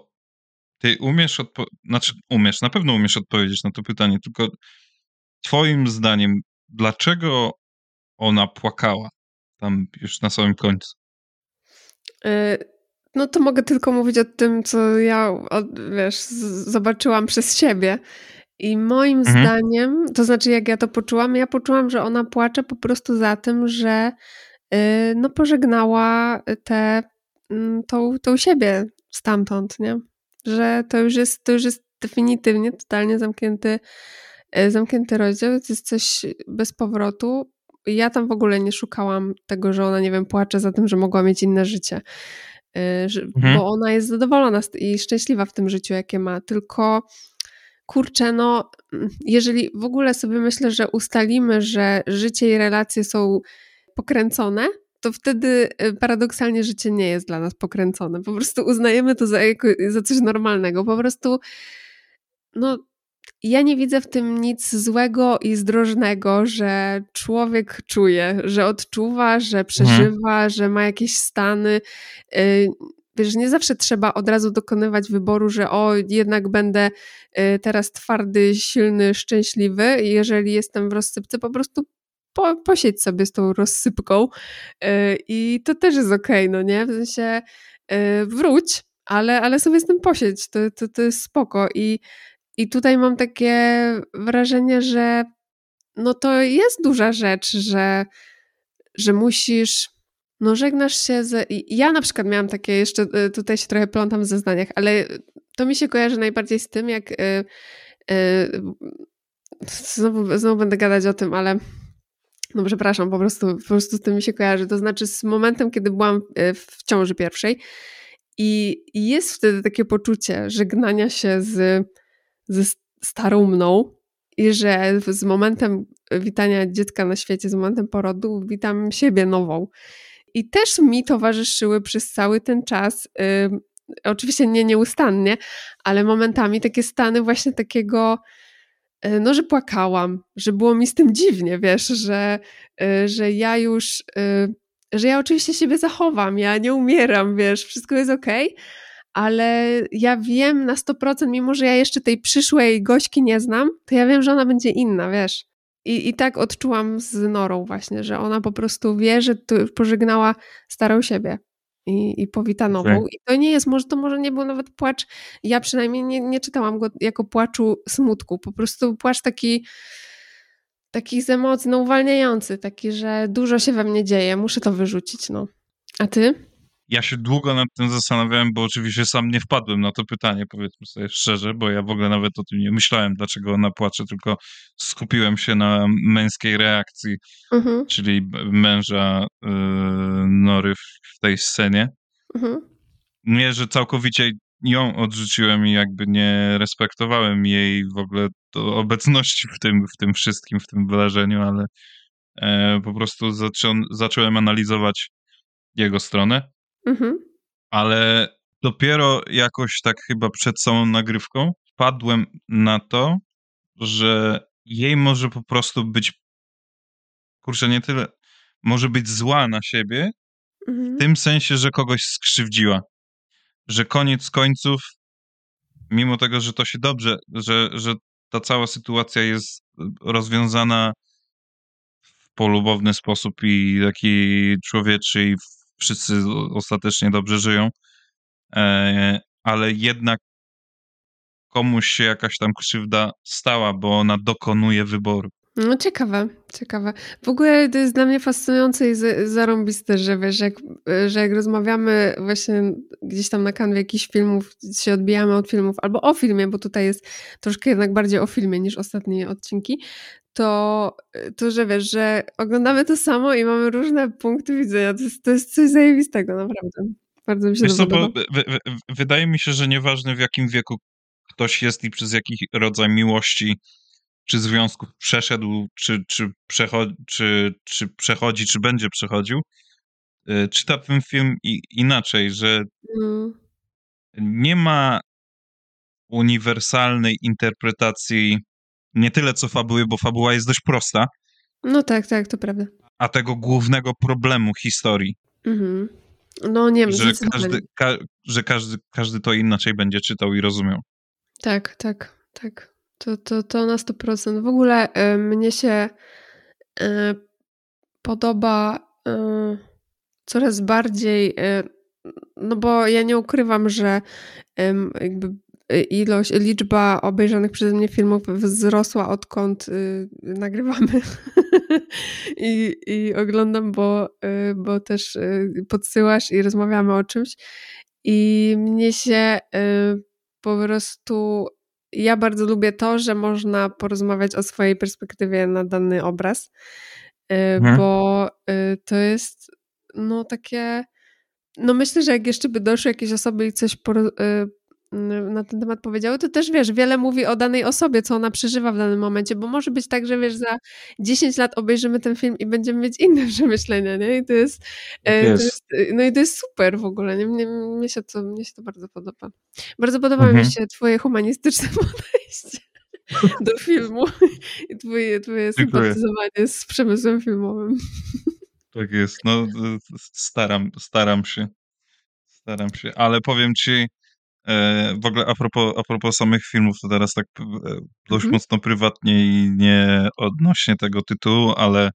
ty umiesz, odpo- znaczy umiesz, na pewno umiesz odpowiedzieć na to pytanie, tylko twoim zdaniem, dlaczego ona płakała tam już na samym końcu? Y- No to mogę tylko mówić o tym, co ja, od, wiesz, z- zobaczyłam przez siebie. I moim mhm. zdaniem, to znaczy jak ja to poczułam, ja poczułam, że ona płacze po prostu za tym, że yy, no pożegnała tę, tą, tą siebie stamtąd, nie? Że to już jest, to już jest definitywnie totalnie zamknięty, yy, zamknięty rozdział, to jest coś bez powrotu. Ja tam w ogóle nie szukałam tego, że ona, nie wiem, płacze za tym, że mogła mieć inne życie. Że, mhm. bo ona jest zadowolona i szczęśliwa w tym życiu, jakie ma, tylko kurczę, no jeżeli w ogóle sobie myślę, że ustalimy, że życie i relacje są pokręcone, to wtedy paradoksalnie życie nie jest dla nas pokręcone, po prostu uznajemy to za, za coś normalnego, po prostu no ja nie widzę w tym nic złego i zdrożnego, że człowiek czuje, że odczuwa, że przeżywa, mm. że ma jakieś stany. Wiesz, nie zawsze trzeba od razu dokonywać wyboru, że o, jednak będę teraz twardy, silny, szczęśliwy. Jeżeli jestem w rozsypce, po prostu po, posiedź sobie z tą rozsypką i to też jest okej, okay, no nie? W sensie wróć, ale, ale sobie z tym posiedź, to, to, to jest spoko i I tutaj mam takie wrażenie, że no to jest duża rzecz, że, że musisz, no żegnasz się ze... Ja na przykład miałam takie, jeszcze tutaj się trochę plątam w zeznaniach, ale to mi się kojarzy najbardziej z tym, jak... Yy, yy, znowu, znowu będę gadać o tym, ale... No przepraszam, po prostu, po prostu z tym mi się kojarzy. To znaczy z momentem, kiedy byłam w ciąży pierwszej i jest wtedy takie poczucie żegnania się z... ze starą mną i że z momentem witania dziecka na świecie, z momentem porodu witam siebie nową. I też mi towarzyszyły przez cały ten czas, yy, oczywiście nie nieustannie, ale momentami takie stany właśnie takiego, yy, no że płakałam, że było mi z tym dziwnie, wiesz, że, yy, że ja już, yy, że ja oczywiście siebie zachowam, ja nie umieram, wiesz, wszystko jest okej, okay, ale ja wiem na sto procent, mimo że ja jeszcze tej przyszłej gośki nie znam, to ja wiem, że ona będzie inna, wiesz. I, i tak odczułam z Norą właśnie, że ona po prostu wie, że pożegnała starą siebie i, i powita nową. Okay. I to nie jest, może to może nie był nawet płacz, ja przynajmniej nie, nie czytałam go jako płaczu smutku, po prostu płacz taki, taki z emocji, no uwalniający, taki, że dużo się we mnie dzieje, muszę to wyrzucić, no. A ty? Ja się długo nad tym zastanawiałem, bo oczywiście sam nie wpadłem na to pytanie, powiedzmy sobie szczerze, bo ja w ogóle nawet o tym nie myślałem, dlaczego ona płacze, tylko skupiłem się na męskiej reakcji, uh-huh. czyli męża yy, Nory w tej scenie. Uh-huh. Nie, że całkowicie ją odrzuciłem i jakby nie respektowałem jej w ogóle obecności w tym, w tym wszystkim, w tym wydarzeniu, ale yy, po prostu zaczą- zacząłem analizować jego stronę. Mhm. Ale dopiero jakoś tak chyba przed samą nagrywką padłem na to, że jej może po prostu być, kurczę, nie tyle, może być zła na siebie, mhm. w tym sensie, że kogoś skrzywdziła. Że koniec końców, mimo tego, że to się dobrze, że, że ta cała sytuacja jest rozwiązana w polubowny sposób i taki człowieczy i wszyscy ostatecznie dobrze żyją, ale jednak komuś się jakaś tam krzywda stała, bo ona dokonuje wyboru. No ciekawe, ciekawe. W ogóle to jest dla mnie fascynujące i zarąbiste, że wiesz, jak, że jak rozmawiamy właśnie gdzieś tam na kanwie jakichś filmów, się odbijamy od filmów albo o filmie, bo tutaj jest troszkę jednak bardziej o filmie niż ostatnie odcinki, to, to że wiesz, że oglądamy to samo i mamy różne punkty widzenia. To jest, to jest coś zajebistego, naprawdę. Bardzo mi się wiesz podoba. Co, bo, w, w, wydaje mi się, że nieważne w jakim wieku ktoś jest i przez jaki rodzaj miłości czy związków przeszedł, czy, czy, przecho- czy, czy przechodzi, czy będzie przechodził, yy, czyta ten film i, inaczej, że mm. nie ma uniwersalnej interpretacji nie tyle co fabuły, bo fabuła jest dość prosta. No tak, tak, to prawda. A tego głównego problemu historii. Mhm. No nie wiem. Że, każdy, ka- że każdy, każdy to inaczej będzie czytał i rozumiał. Tak, tak, tak. To, to, to na sto procent. W ogóle y, mnie się y, podoba y, coraz bardziej, y, no bo ja nie ukrywam, że y, jakby ilość, liczba obejrzanych przeze mnie filmów wzrosła, odkąd y, nagrywamy I, i oglądam, bo, y, bo też y, podsyłasz i rozmawiamy o czymś i mnie się y, po prostu... Ja bardzo lubię to, że można porozmawiać o swojej perspektywie na dany obraz, bo to jest no takie... No myślę, że jak jeszcze by doszły jakieś osoby i coś poro- na ten temat powiedziały, to też wiesz, wiele mówi o danej osobie, co ona przeżywa w danym momencie, bo może być tak, że wiesz, za dziesięć lat obejrzymy ten film i będziemy mieć inne przemyślenia, nie? I to jest, yes. to jest no i to jest super w ogóle, nie? Mnie, mnie, się, to, mnie się to bardzo podoba. Bardzo podoba mhm. mi się twoje humanistyczne podejście do filmu i twoje, twoje sympatyzowanie z przemysłem filmowym. Tak jest, no staram, staram się, staram się, ale powiem ci, w ogóle a propos, a propos samych filmów, to teraz tak dość mm-hmm. mocno prywatnie i nie odnośnie tego tytułu, ale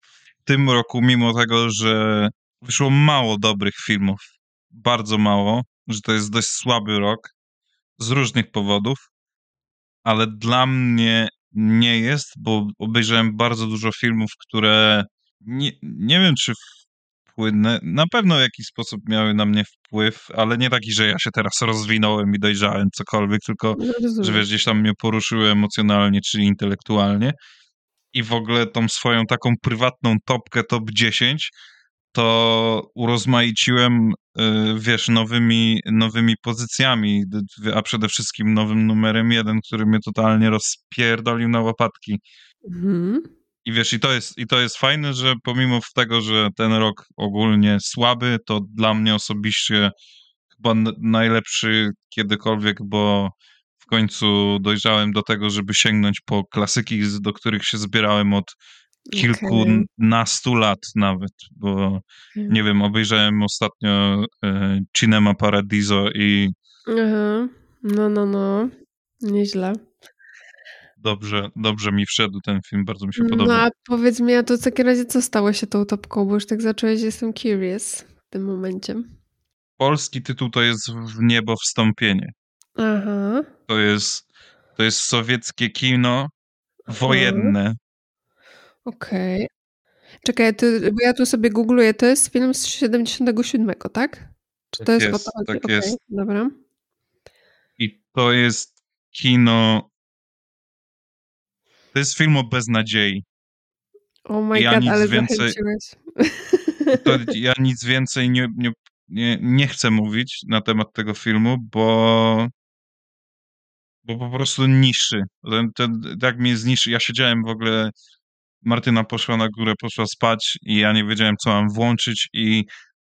w tym roku, mimo tego, że wyszło mało dobrych filmów, bardzo mało, że to jest dość słaby rok z różnych powodów, ale dla mnie nie jest, bo obejrzałem bardzo dużo filmów, które nie, nie wiem, czy na pewno w jakiś sposób miały na mnie wpływ, ale nie taki, że ja się teraz rozwinąłem i dojrzałem cokolwiek, tylko no że wiesz, gdzieś tam mnie poruszyły emocjonalnie czy intelektualnie i w ogóle tą swoją taką prywatną topkę top dziesięć to urozmaiciłem wiesz, nowymi, nowymi pozycjami, a przede wszystkim nowym numerem jeden, który mnie totalnie rozpierdolił na łopatki. Mhm. I wiesz, i to jest, i to jest fajne, że pomimo tego, że ten rok ogólnie słaby, to dla mnie osobiście chyba n- najlepszy kiedykolwiek, bo w końcu dojrzałem do tego, żeby sięgnąć po klasyki, do których się zbierałem od kilkunastu okay. lat nawet, bo okay. nie wiem, obejrzałem ostatnio e, Cinema Paradiso i... Uh-huh. No, no, no. Nieźle. Dobrze, dobrze mi wszedł ten film, bardzo mi się podoba. No a powiedz mi, a to w takim razie co stało się tą topką, bo już tak zacząłeś, jestem curious w tym momencie. Polski tytuł to jest W niebo wstąpienie. Aha. To jest, to jest sowieckie kino wojenne. Okej. Okay. Czekaj, to, bo ja tu sobie googluję, to jest film z siedemdziesiątego siódmego, tak? Czy tak to jest, jest tak okay, jest. Dobra. I to jest kino... To jest film o beznadziei. O oh my ja god, ale więcej, to ja nic więcej nie, nie, nie, nie chcę mówić na temat tego filmu, bo, bo po prostu niszczy. Ten, ten, tak mnie zniszczy. Ja siedziałem w ogóle, Martyna poszła na górę, poszła spać i ja nie wiedziałem, co mam włączyć i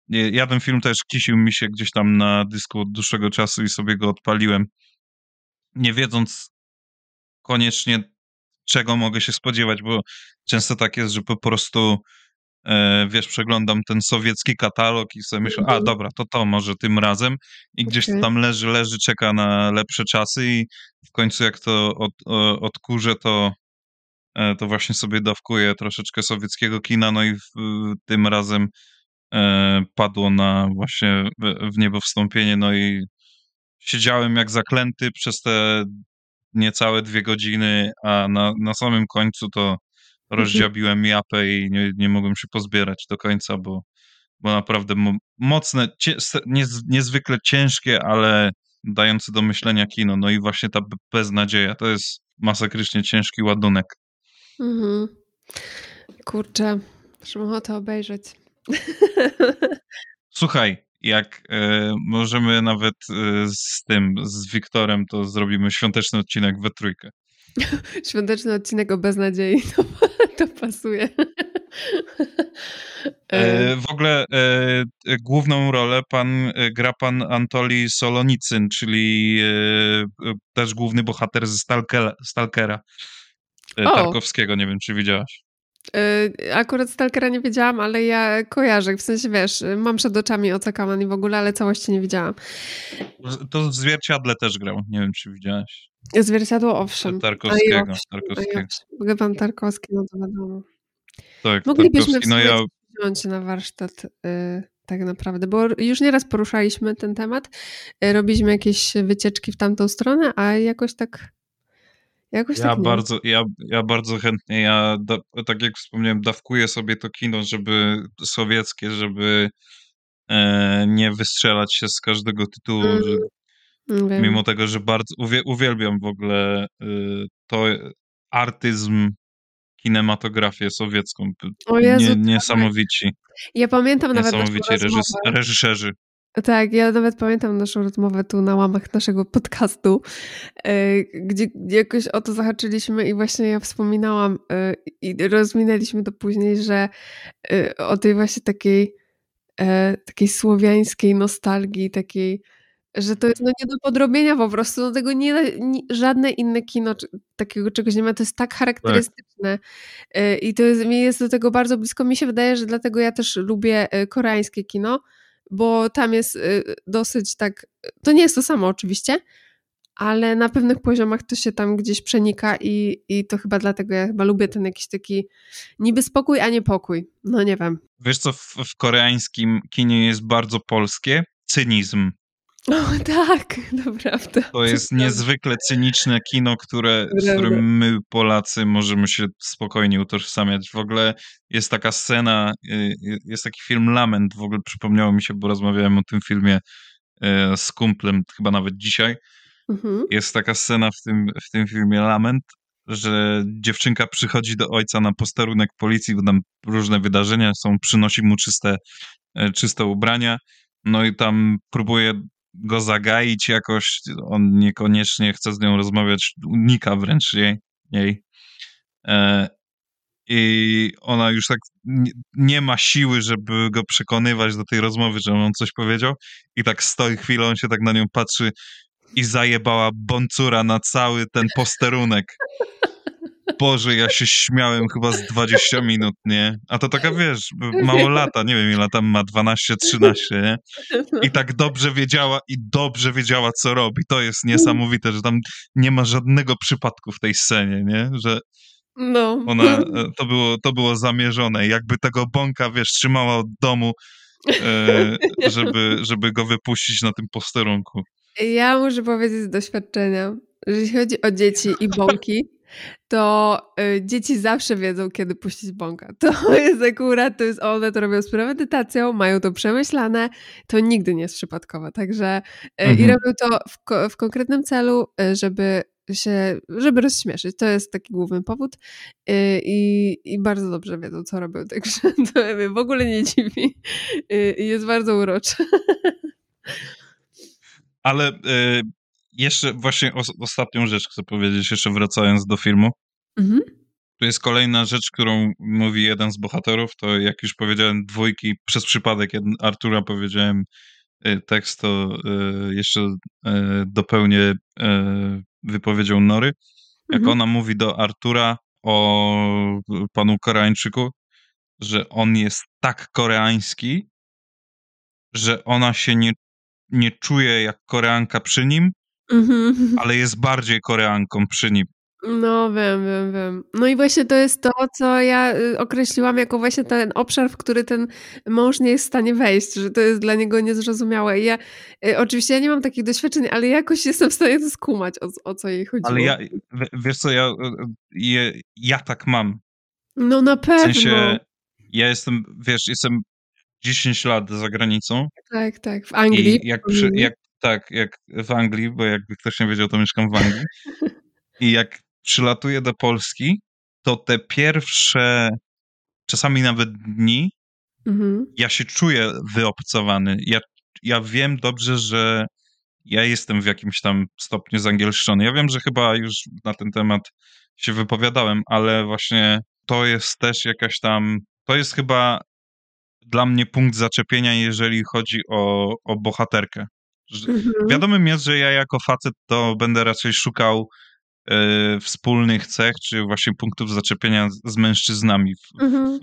ja ten film też kisił mi się gdzieś tam na dysku od dłuższego czasu i sobie go odpaliłem. Nie wiedząc koniecznie czego mogę się spodziewać, bo często tak jest, że po prostu wiesz, przeglądam ten sowiecki katalog i sobie myślę, a dobra, to to może tym razem i gdzieś okay. to tam leży, leży, czeka na lepsze czasy i w końcu jak to od, odkurzę, to to właśnie sobie dawkuję troszeczkę sowieckiego kina, no i w, tym razem e, padło na właśnie w, w niebo wstąpienie, no i siedziałem jak zaklęty przez te niecałe dwie godziny, a na, na samym końcu to rozdziabiłem japę i nie, nie mogłem się pozbierać do końca, bo, bo naprawdę mocne, cie, nie, niezwykle ciężkie, ale dające do myślenia kino. No i właśnie ta beznadzieja, to jest masakrycznie ciężki ładunek. Mhm. Kurczę, też mam ochotę obejrzeć. Słuchaj, jak e, możemy nawet e, z tym, z Wiktorem, to zrobimy świąteczny odcinek we trójkę. Świąteczny odcinek o beznadziei, to, to pasuje. E, w ogóle e, główną rolę pan, gra pan Antoli Solonicyn, czyli e, też główny bohater ze Stalkera, Stalkera o. Tarkowskiego, nie wiem czy widziałaś. Akurat Stalkera nie wiedziałam, ale ja kojarzę, w sensie wiesz, mam przed oczami Ocekaman i w ogóle, ale całości nie widziałam. To w Zwierciadle też grał, nie wiem czy widziałaś. Zwierciadło, owszem. Tarkowskiego. Ej, owszem, Tarkowskiego. Ej, owszem. Tarkowski, no to wiadomo. Tak, moglibyśmy no ja... wziąć na warsztat y, tak naprawdę, bo już nieraz poruszaliśmy ten temat, y, robiliśmy jakieś wycieczki w tamtą stronę, a jakoś tak... Jakoś ja, tak bardzo, ja, ja bardzo chętnie, ja da, tak jak wspomniałem, dawkuję sobie to kino, żeby sowieckie, żeby e, nie wystrzelać się z każdego tytułu, mm. że, mimo tego, że bardzo uwie, uwielbiam w ogóle e, to artyzm, kinematografię sowiecką, o Jezu, nie, niesamowici. Ja pamiętam niesamowici nawet reżys- reżyserzy. Tak, ja nawet pamiętam naszą rozmowę tu na łamach naszego podcastu, gdzie jakoś o to zahaczyliśmy i właśnie ja wspominałam i rozminęliśmy to później, że o tej właśnie takiej, takiej słowiańskiej nostalgii, takiej, że to jest no nie do podrobienia po prostu, no tego nie, nie, żadne inne kino czy, takiego czegoś nie ma, to jest tak charakterystyczne tak. I to jest, mi jest do tego bardzo blisko, mi się wydaje, że dlatego ja też lubię koreańskie kino, bo tam jest dosyć tak, to nie jest to samo oczywiście, ale na pewnych poziomach to się tam gdzieś przenika i, i to chyba dlatego ja chyba lubię ten jakiś taki niby spokój, a niepokój. No nie wiem. Wiesz co, w, w koreańskim kinie jest bardzo polskie? Cynizm. O tak, naprawdę. To jest niezwykle cyniczne kino, które, z którym my Polacy możemy się spokojnie utożsamiać. W ogóle jest taka scena, jest taki film Lament, w ogóle przypomniało mi się, bo rozmawiałem o tym filmie z kumplem, chyba nawet dzisiaj. Mhm. Jest taka scena w tym, w tym filmie Lament, że dziewczynka przychodzi do ojca na posterunek policji, bo tam różne wydarzenia są, przynosi mu czyste, czyste ubrania, no i tam próbuje go zagaić jakoś, on niekoniecznie chce z nią rozmawiać, unika wręcz jej. jej. E, I ona już tak nie, nie ma siły, żeby go przekonywać do tej rozmowy, że on coś powiedział i tak stoi chwilę, on się tak na nią patrzy i zajebała bącura na cały ten posterunek. Boże, ja się śmiałem chyba z dwadzieścia minut, nie? A to taka, wiesz, mało lata, nie wiem ile tam ma, dwanaście trzynaście, nie? I tak dobrze wiedziała i dobrze wiedziała, co robi. To jest niesamowite, że tam nie ma żadnego przypadku w tej scenie, nie? Że no. ona, to było, to było zamierzone. Jakby tego bąka, wiesz, trzymała od domu, e, żeby, żeby go wypuścić na tym posterunku. Ja muszę powiedzieć z doświadczenia, że jeśli chodzi o dzieci i bąki, to y, dzieci zawsze wiedzą, kiedy puścić bąka. To jest akurat, to jest one to robią z premedytacją, mają to przemyślane, to nigdy nie jest przypadkowe. Także y, mhm. i robią to w, ko- w konkretnym celu, y, żeby się, żeby rozśmieszyć. To jest taki główny powód y, i, i bardzo dobrze wiedzą, co robią. Także to mnie w ogóle nie dziwi i y, jest bardzo urocze. Ale... Y- Jeszcze właśnie os- ostatnią rzecz chcę powiedzieć, jeszcze wracając do filmu. Mhm. Tu jest kolejna rzecz, którą mówi jeden z bohaterów, to jak już powiedziałem dwójki, przez przypadek Artura powiedziałem y, tekst, to y, jeszcze y, dopełnię y, wypowiedzią Nory. Jak mhm. ona mówi do Artura o panu Koreańczyku, że on jest tak koreański, że ona się nie, nie czuje jak Koreanka przy nim, mm-hmm. ale jest bardziej Koreanką przy nim. No wiem, wiem, wiem. No i właśnie to jest to, co ja określiłam jako właśnie ten obszar, w który ten mąż nie jest w stanie wejść, że to jest dla niego niezrozumiałe. I ja y, oczywiście ja nie mam takich doświadczeń, ale jakoś jestem w stanie to skumać, o, o co jej chodziło. Ale ja, w, wiesz co, ja, ja, ja tak mam. No na pewno. W sensie, ja jestem, wiesz, jestem dziesięć lat za granicą. Tak, tak, w Anglii. I jak przy, jak, tak, jak w Anglii, bo jakby ktoś nie wiedział, to mieszkam w Anglii. I jak przylatuję do Polski, to te pierwsze, czasami nawet dni, mhm. ja się czuję wyobcowany. Ja, ja wiem dobrze, że ja jestem w jakimś tam stopniu zangielszczony. Ja wiem, że chyba już na ten temat się wypowiadałem, ale właśnie to jest też jakaś tam, to jest chyba dla mnie punkt zaczepienia, jeżeli chodzi o, o bohaterkę. Mhm. Wiadomym jest, że ja jako facet to będę raczej szukał Yy, wspólnych cech, czy właśnie punktów zaczepienia z, z mężczyznami w, mhm. w,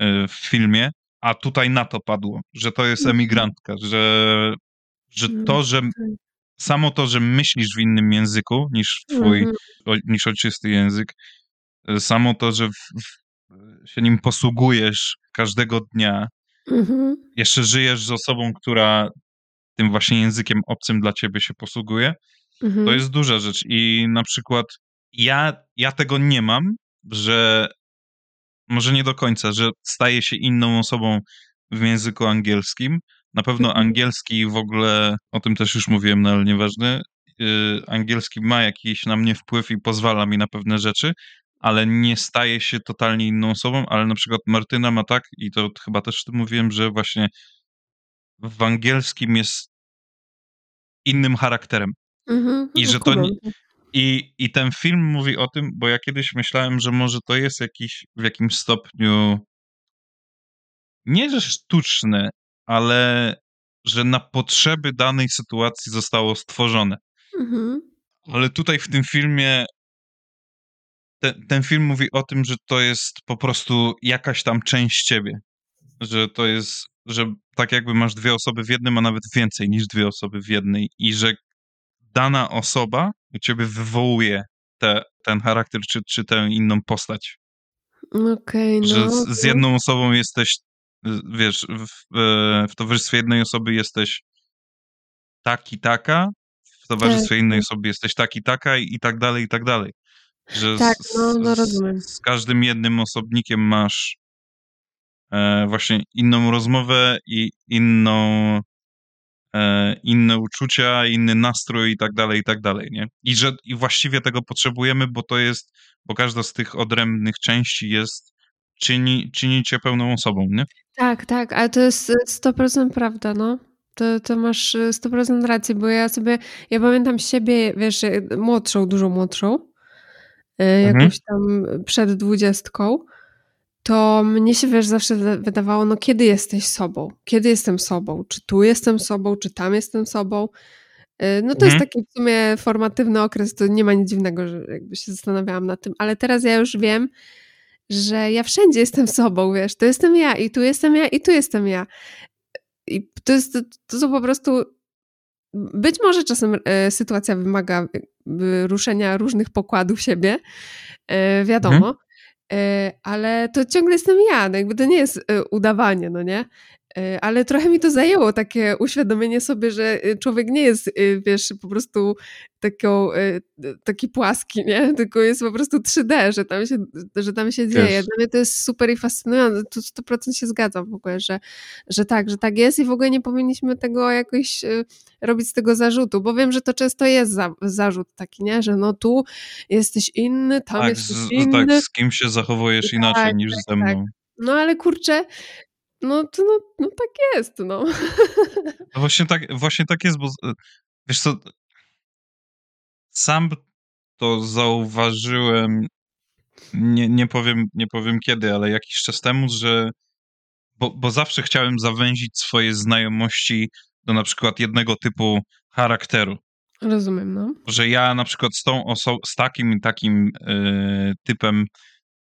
yy, w filmie, a tutaj na to padło, że to jest emigrantka, że, że to, że samo to, że myślisz w innym języku niż twój, mhm. o, niż ojczysty język, yy, samo to, że w, w, się nim posługujesz każdego dnia, mhm. jeszcze żyjesz z osobą, która tym właśnie językiem obcym dla ciebie się posługuje, to jest duża rzecz i na przykład ja, ja tego nie mam, że może nie do końca, że staję się inną osobą w języku angielskim. Na pewno angielski w ogóle, o tym też już mówiłem, no ale nieważne, yy, angielski ma jakiś na mnie wpływ i pozwala mi na pewne rzeczy, ale nie staję się totalnie inną osobą, ale na przykład Martyna ma tak i to chyba też o tym mówiłem, że właśnie w angielskim jest innym charakterem. Mm-hmm, I że to nie, i, I ten film mówi o tym, bo ja kiedyś myślałem, że może to jest jakiś w jakimś stopniu nie że sztuczne, ale że na potrzeby danej sytuacji zostało stworzone. Mm-hmm. Ale tutaj w tym filmie te, ten film mówi o tym, że to jest po prostu jakaś tam część ciebie. Że to jest, że tak jakby masz dwie osoby w jednym, a nawet więcej niż dwie osoby w jednej i że dana osoba u ciebie wywołuje te, ten charakter, czy, czy tę inną postać. Okej, no. Że z, z jedną osobą jesteś, wiesz, w, w towarzystwie jednej osoby jesteś taki, taka, w towarzystwie tak. innej osoby jesteś taki, taka i, i tak dalej, i tak dalej. Że tak, no, no rozumiem. Z, z każdym jednym osobnikiem masz e, właśnie inną rozmowę i inną inne uczucia, inny nastrój i tak dalej, i tak dalej, nie? I że i właściwie tego potrzebujemy, bo to jest, bo każda z tych odrębnych części jest, czyni, czyni cię pełną osobą, nie? Tak, tak, ale to jest sto procent prawda, no. To, to masz sto procent racji, bo ja sobie, ja pamiętam siebie, wiesz, młodszą, dużo młodszą, mhm. jakąś tam przed dwudziestką, to mnie się, wiesz, zawsze wydawało, no kiedy jesteś sobą? Kiedy jestem sobą? Czy tu jestem sobą? Czy tam jestem sobą? No to mhm. jest taki w sumie formatywny okres, to nie ma nic dziwnego, że jakby się zastanawiałam nad tym, ale teraz ja już wiem, że ja wszędzie jestem sobą, wiesz, to jestem ja i tu jestem ja i tu jestem ja. I to jest, to są po prostu, być może czasem e, sytuacja wymaga e, ruszenia różnych pokładów siebie, e, wiadomo, mhm. ale to ciągle jestem ja, no jakby to nie jest udawanie, no nie? Ale trochę mi to zajęło takie uświadomienie sobie, że człowiek nie jest, wiesz, po prostu taką, taki płaski, nie? Tylko jest po prostu trzy D, że tam się, że tam się dzieje. Yes. Dla mnie to jest super i fascynujące, tu sto procent się zgadzam w ogóle, że, że tak, że tak jest i w ogóle nie powinniśmy tego jakoś robić z tego zarzutu, bo wiem, że to często jest za, zarzut taki, nie? Że no tu jesteś inny, tam tak, jesteś z, inny. Tak, z kim się zachowujesz tak, inaczej niż tak, ze mną. Tak. No ale kurczę, No to no, no tak jest, no. no. Właśnie tak właśnie tak jest, bo wiesz co, sam to zauważyłem, nie, nie, powiem, nie powiem kiedy, ale jakiś czas temu, że bo, bo zawsze chciałem zawęzić swoje znajomości do na przykład jednego typu charakteru. Rozumiem, no. Że ja na przykład z tą osobą, z takim i takim y, typem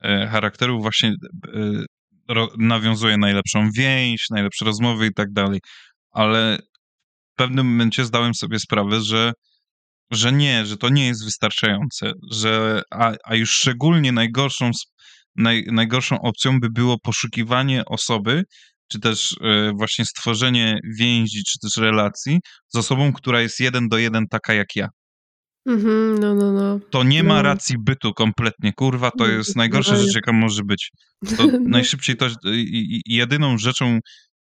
y, charakteru właśnie y, ro- nawiązuje najlepszą więź, najlepsze rozmowy i tak dalej, ale w pewnym momencie zdałem sobie sprawę, że, że nie, że to nie jest wystarczające, że, a, a już szczególnie najgorszą, naj, najgorszą opcją by było poszukiwanie osoby, czy też y, właśnie stworzenie więzi, czy też relacji z osobą, która jest jeden do jeden taka jak ja. Mm-hmm, no, no, no. To nie ma no. racji bytu kompletnie, kurwa, to jest najgorsza no, rzecz, jaka może być. To no. Najszybciej to i, i jedyną rzeczą,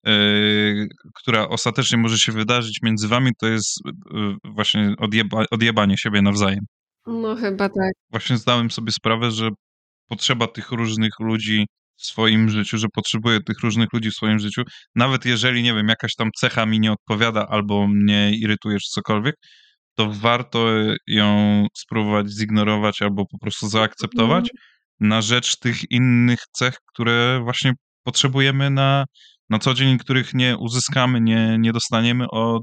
Yy, która ostatecznie może się wydarzyć między wami, to jest yy, właśnie odjeba, odjebanie siebie nawzajem. No chyba tak. Właśnie zdałem sobie sprawę, że potrzeba tych różnych ludzi w swoim życiu, że potrzebuję tych różnych ludzi w swoim życiu, nawet jeżeli, nie wiem, jakaś tam cecha mi nie odpowiada albo mnie irytuje czy cokolwiek, to warto ją spróbować zignorować albo po prostu zaakceptować mm. na rzecz tych innych cech, które właśnie potrzebujemy na na co dzień, których nie uzyskamy, nie, nie dostaniemy od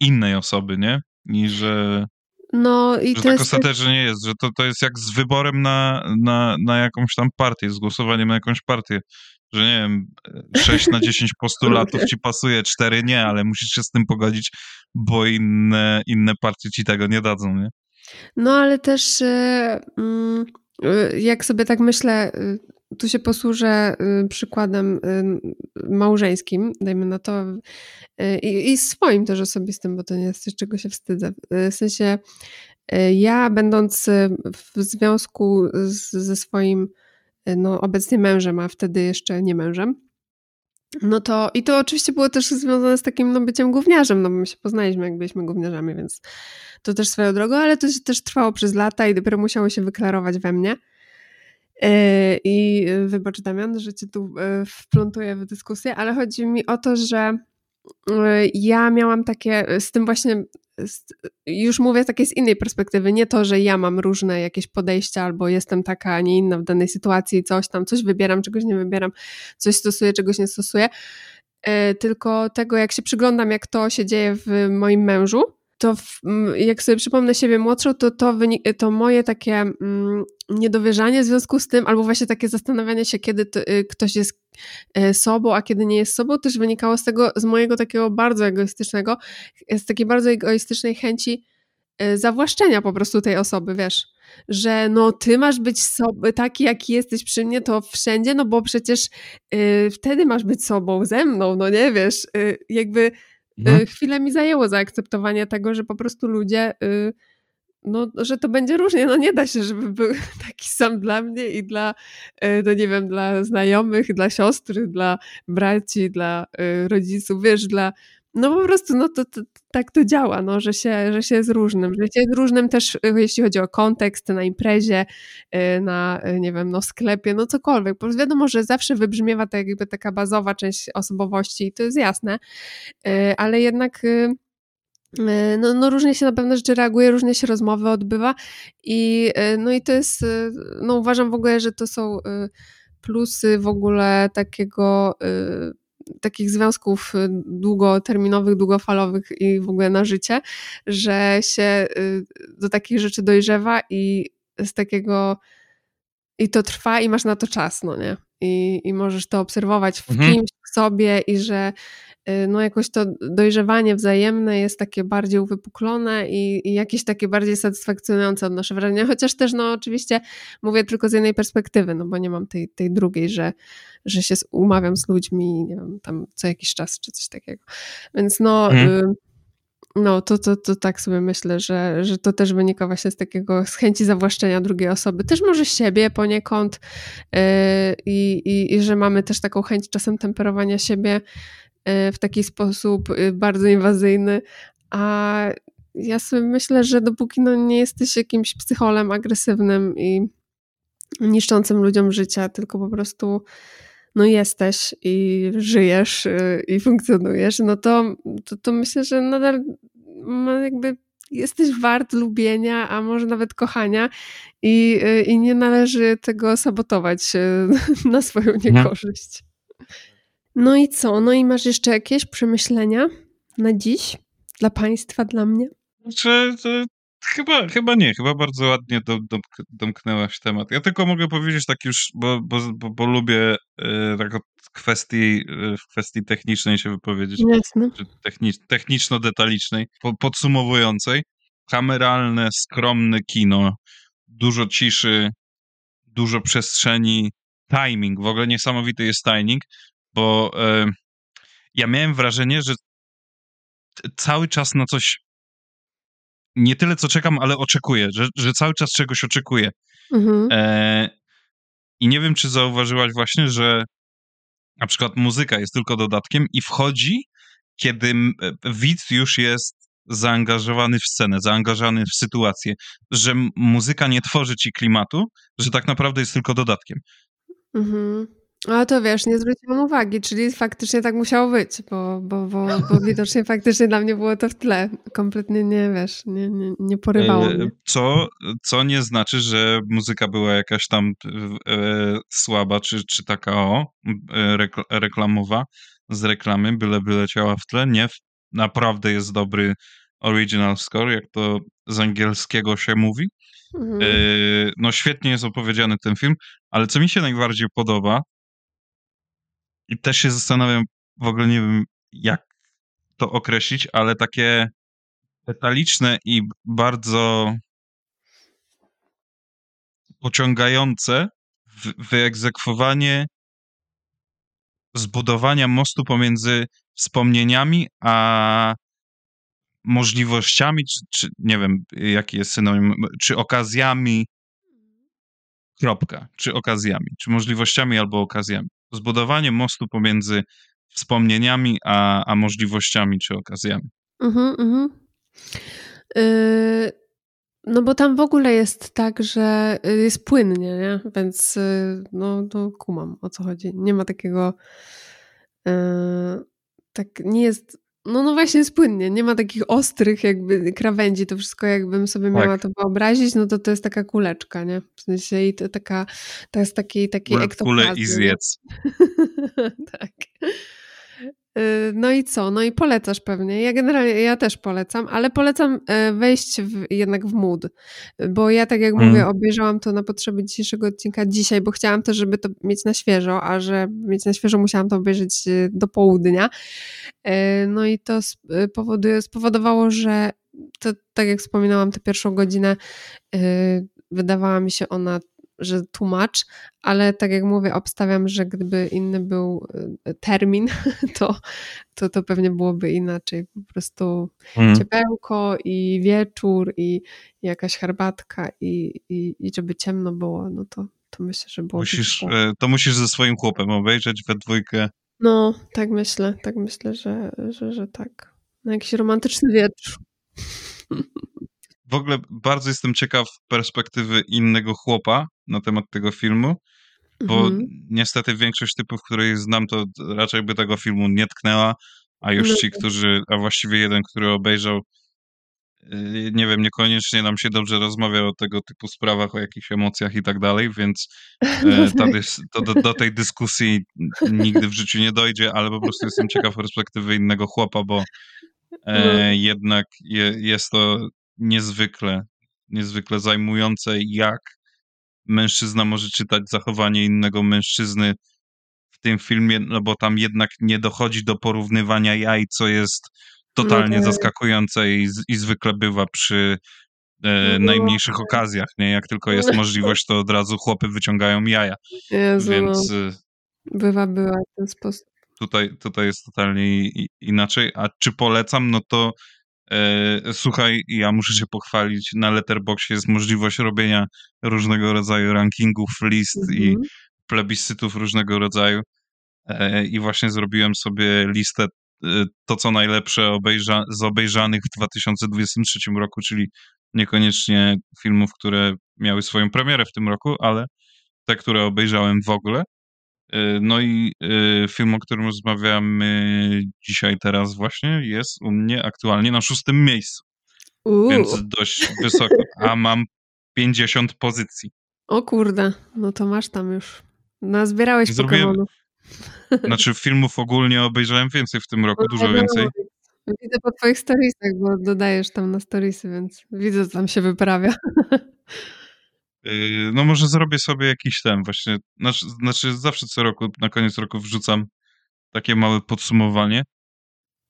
innej osoby, nie? I że, no, i że to tak jest... ostatecznie nie jest, że to, to jest jak z wyborem na, na, na jakąś tam partię, z głosowaniem na jakąś partię, że nie wiem, sześć na dziesięć postulatów ci pasuje, cztery nie, ale musisz się z tym pogodzić, bo inne, inne partie ci tego nie dadzą, nie? No, ale też jak sobie tak myślę, tu się posłużę przykładem małżeńskim, dajmy na to, i, i swoim też osobistym, bo to nie jest coś, czego się wstydzę. W sensie ja, będąc w związku z, ze swoim no, obecnie mężem, a wtedy jeszcze nie mężem, no to i to oczywiście było też związane z takim no, byciem gówniarzem, no bo my się poznaliśmy, jak byliśmy gówniarzami, więc to też swoją drogą, ale to się też trwało przez lata i dopiero musiało się wyklarować we mnie. I wybacz, Damian, że cię tu wplątuję w dyskusję, ale chodzi mi o to, że ja miałam takie, z tym właśnie, już mówię takie z innej perspektywy, nie to, że ja mam różne jakieś podejścia albo jestem taka, a nie inna w danej sytuacji, coś tam, coś wybieram, czegoś nie wybieram, coś stosuję, czegoś nie stosuję, tylko tego, jak się przyglądam, jak to się dzieje w moim mężu, to w, jak sobie przypomnę siebie młodszą, to to, wynik- to moje takie mm, niedowierzanie w związku z tym, albo właśnie takie zastanawianie się, kiedy to, y, ktoś jest y, sobą, a kiedy nie jest sobą, też wynikało z tego, z mojego takiego bardzo egoistycznego, z takiej bardzo egoistycznej chęci y, zawłaszczenia po prostu tej osoby, wiesz, że no ty masz być sobą, taki jak jesteś przy mnie, to wszędzie, no bo przecież y, wtedy masz być sobą ze mną, no nie wiesz, y, jakby... No. Chwilę mi zajęło zaakceptowanie tego, że po prostu ludzie, no, że to będzie różnie, no nie da się, żeby był taki sam dla mnie i dla, no nie wiem, dla znajomych, dla siostry, dla braci, dla rodziców, wiesz, dla, no po prostu, no to, to tak to działa, no, że się, że się jest różnym, że się jest różnym też, jeśli chodzi o kontekst, na imprezie, na, nie wiem, no sklepie, no cokolwiek, po prostu wiadomo, że zawsze wybrzmiewa to jakby taka bazowa część osobowości i to jest jasne, ale jednak no, no różnie się na pewne rzeczy reaguje, różnie się rozmowy odbywa i no i to jest, no uważam w ogóle, że to są plusy w ogóle takiego takich związków długoterminowych, długofalowych i w ogóle na życie, że się do takich rzeczy dojrzewa i z takiego i to trwa i masz na to czas, no nie? I, i możesz to obserwować w mhm. kimś, w sobie i że no jakoś to dojrzewanie wzajemne jest takie bardziej uwypuklone i, i jakieś takie bardziej satysfakcjonujące odnoszę wrażenie, chociaż też no oczywiście mówię tylko z jednej perspektywy, no bo nie mam tej, tej drugiej, że, że się umawiam z ludźmi, nie wiem, tam co jakiś czas czy coś takiego, więc no mhm. y- No, to, to, to tak sobie myślę, że, że to też wynika właśnie z takiego, z chęci zawłaszczenia drugiej osoby, też może siebie poniekąd yy, i, i że mamy też taką chęć czasem temperowania siebie yy, w taki sposób yy, bardzo inwazyjny, a ja sobie myślę, że dopóki no, nie jesteś jakimś psycholem agresywnym i niszczącym ludziom życia, tylko po prostu... no jesteś i żyjesz i funkcjonujesz, no to, to, to myślę, że nadal jakby jesteś wart lubienia, a może nawet kochania i, i nie należy tego sabotować na swoją niekorzyść. No i co? No i masz jeszcze jakieś przemyślenia na dziś? Dla państwa, dla mnie? Znaczy, Chyba, chyba nie, chyba bardzo ładnie dom, dom, domknęłaś temat. Ja tylko mogę powiedzieć tak już, bo, bo, bo, bo lubię yy, tak od kwestii, yy, w kwestii technicznej się wypowiedzieć, technicz, techniczno-detalicznej, po, podsumowującej. Kameralne, skromne kino, dużo ciszy, dużo przestrzeni, timing, w ogóle niesamowity jest timing, bo yy, ja miałem wrażenie, że t- cały czas na coś nie tyle, co czekam, ale oczekuję, że, że cały czas czegoś oczekuję. Mhm. E, I nie wiem, czy zauważyłaś właśnie, że na przykład muzyka jest tylko dodatkiem i wchodzi, kiedy widz już jest zaangażowany w scenę, zaangażowany w sytuację, że muzyka nie tworzy ci klimatu, że tak naprawdę jest tylko dodatkiem. Mhm. A to wiesz, nie zwróciłam uwagi, czyli faktycznie tak musiało być, bo, bo, bo, bo widocznie faktycznie dla mnie było to w tle. Kompletnie nie, wiesz, nie, nie, nie porywało mnie. Co, co nie znaczy, że muzyka była jakaś tam e, słaba, czy, czy taka o, rekl, reklamowa, z reklamy, byle by leciała w tle. Nie, naprawdę jest dobry original score, jak to z angielskiego się mówi. Mhm. E, no świetnie jest opowiedziany ten film, ale co mi się najbardziej podoba, i też się zastanawiam, w ogóle nie wiem, jak to określić, ale takie detaliczne i bardzo pociągające wyegzekwowanie zbudowania mostu pomiędzy wspomnieniami a możliwościami, czy, czy nie wiem, jaki jest synonim, czy okazjami, kropka, czy okazjami, czy możliwościami albo okazjami. Zbudowanie mostu pomiędzy wspomnieniami a, a możliwościami czy okazjami. Mhm, mhm. Yy, no bo tam w ogóle jest tak, że jest płynnie, nie? Więc yy, no, no kumam, o co chodzi. Nie ma takiego yy, tak nie jest, no, no właśnie jest płynnie, nie ma takich ostrych jakby krawędzi, to wszystko jakbym sobie tak miała to wyobrazić, no to to jest taka kuleczka, nie? W sensie i to taka, to jest taki, taki ektoplazm. Kule i zjedz. Tak. No i co? No i polecasz pewnie. Ja generalnie, ja też polecam, ale polecam wejść w, jednak w mood, bo ja tak jak mm. mówię, obejrzałam to na potrzeby dzisiejszego odcinka dzisiaj, bo chciałam też, żeby to mieć na świeżo, a że mieć na świeżo musiałam to obejrzeć do południa. No i to spowoduje, spowodowało, że to, tak jak wspominałam, tę pierwszą godzinę wydawała mi się ona, że too much, ale tak jak mówię, obstawiam, że gdyby inny był termin, to to, to pewnie byłoby inaczej. Po prostu mm. ciepełko i wieczór i jakaś herbatka i, i, i żeby ciemno było, no to, to myślę, że było. Musisz, to musisz ze swoim chłopem obejrzeć we dwójkę. No, tak myślę, tak myślę, że, że, że tak. No, jakiś romantyczny wieczór. W ogóle bardzo jestem ciekaw perspektywy innego chłopa na temat tego filmu, bo mm-hmm. niestety większość typów, których znam, to raczej by tego filmu nie tknęła, a już ci, którzy, a właściwie jeden, który obejrzał, nie wiem, niekoniecznie nam się dobrze rozmawia o tego typu sprawach, o jakichś emocjach i tak dalej, więc ta dys- to do, do tej dyskusji nigdy w życiu nie dojdzie, ale po prostu jestem ciekaw perspektywy innego chłopa, bo e, jednak je, jest to niezwykle, niezwykle zajmujące, jak mężczyzna może czytać zachowanie innego mężczyzny w tym filmie, no bo tam jednak nie dochodzi do porównywania jaj, co jest totalnie okay. zaskakujące i, i zwykle bywa przy e, najmniejszych okazjach, nie? Jak tylko jest możliwość, to od razu chłopy wyciągają jaja. Jezu, więc bywa, była w ten sposób. Tutaj, tutaj jest totalnie inaczej, a czy polecam, no to słuchaj, ja muszę się pochwalić, na Letterboxd jest możliwość robienia różnego rodzaju rankingów, list mm-hmm. i plebiscytów różnego rodzaju i właśnie zrobiłem sobie listę to, co najlepsze obejrza- z obejrzanych w dwa tysiące dwudziestym trzecim roku, czyli niekoniecznie filmów, które miały swoją premierę w tym roku, ale te, które obejrzałem w ogóle. No i film, o którym rozmawiamy dzisiaj, teraz właśnie, jest u mnie aktualnie na szóstym miejscu. Uuu. Więc dość wysoko. A mam pięćdziesiąt pozycji. O kurde, no to masz tam już. No, zbierałeś Pokemonów. Znaczy filmów ogólnie obejrzałem więcej w tym roku, dużo więcej. Widzę po twoich storiesach, bo dodajesz tam na storiesy, więc widzę, co tam się wyprawia. No może zrobię sobie jakiś ten właśnie, znaczy, znaczy zawsze co roku, na koniec roku wrzucam takie małe podsumowanie.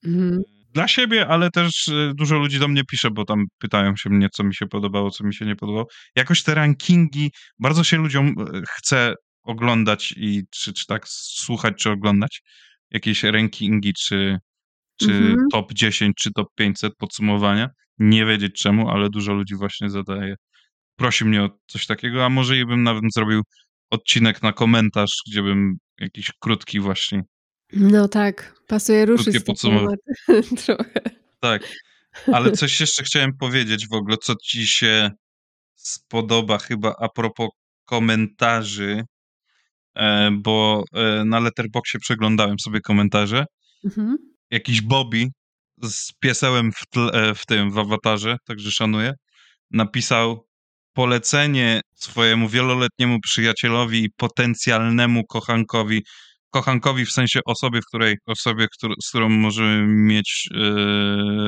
Mhm. Dla siebie, ale też dużo ludzi do mnie pisze, bo tam pytają się mnie, co mi się podobało, co mi się nie podobało. Jakoś te rankingi, bardzo się ludziom chce oglądać i czy, czy tak słuchać, czy oglądać jakieś rankingi, czy, czy mhm. top dziesięć, czy top pięćset podsumowania. Nie wiedzieć czemu, ale dużo ludzi właśnie zadaje. Prosi mnie o coś takiego, a może i bym nawet zrobił odcinek na komentarz, gdzie bym jakiś krótki właśnie. No tak, pasuje ruszyć podsumowanie. Trochę. Tak, ale coś jeszcze chciałem powiedzieć w ogóle, co ci się spodoba chyba a propos komentarzy, bo na Letterboxdzie przeglądałem sobie komentarze. Mhm. Jakiś Bobby z piesełem w, tle, w tym, w awatarze, także szanuję, napisał polecenie swojemu wieloletniemu przyjacielowi i potencjalnemu kochankowi, kochankowi w sensie osobie, w której, osobie, któr, z którą możemy mieć e,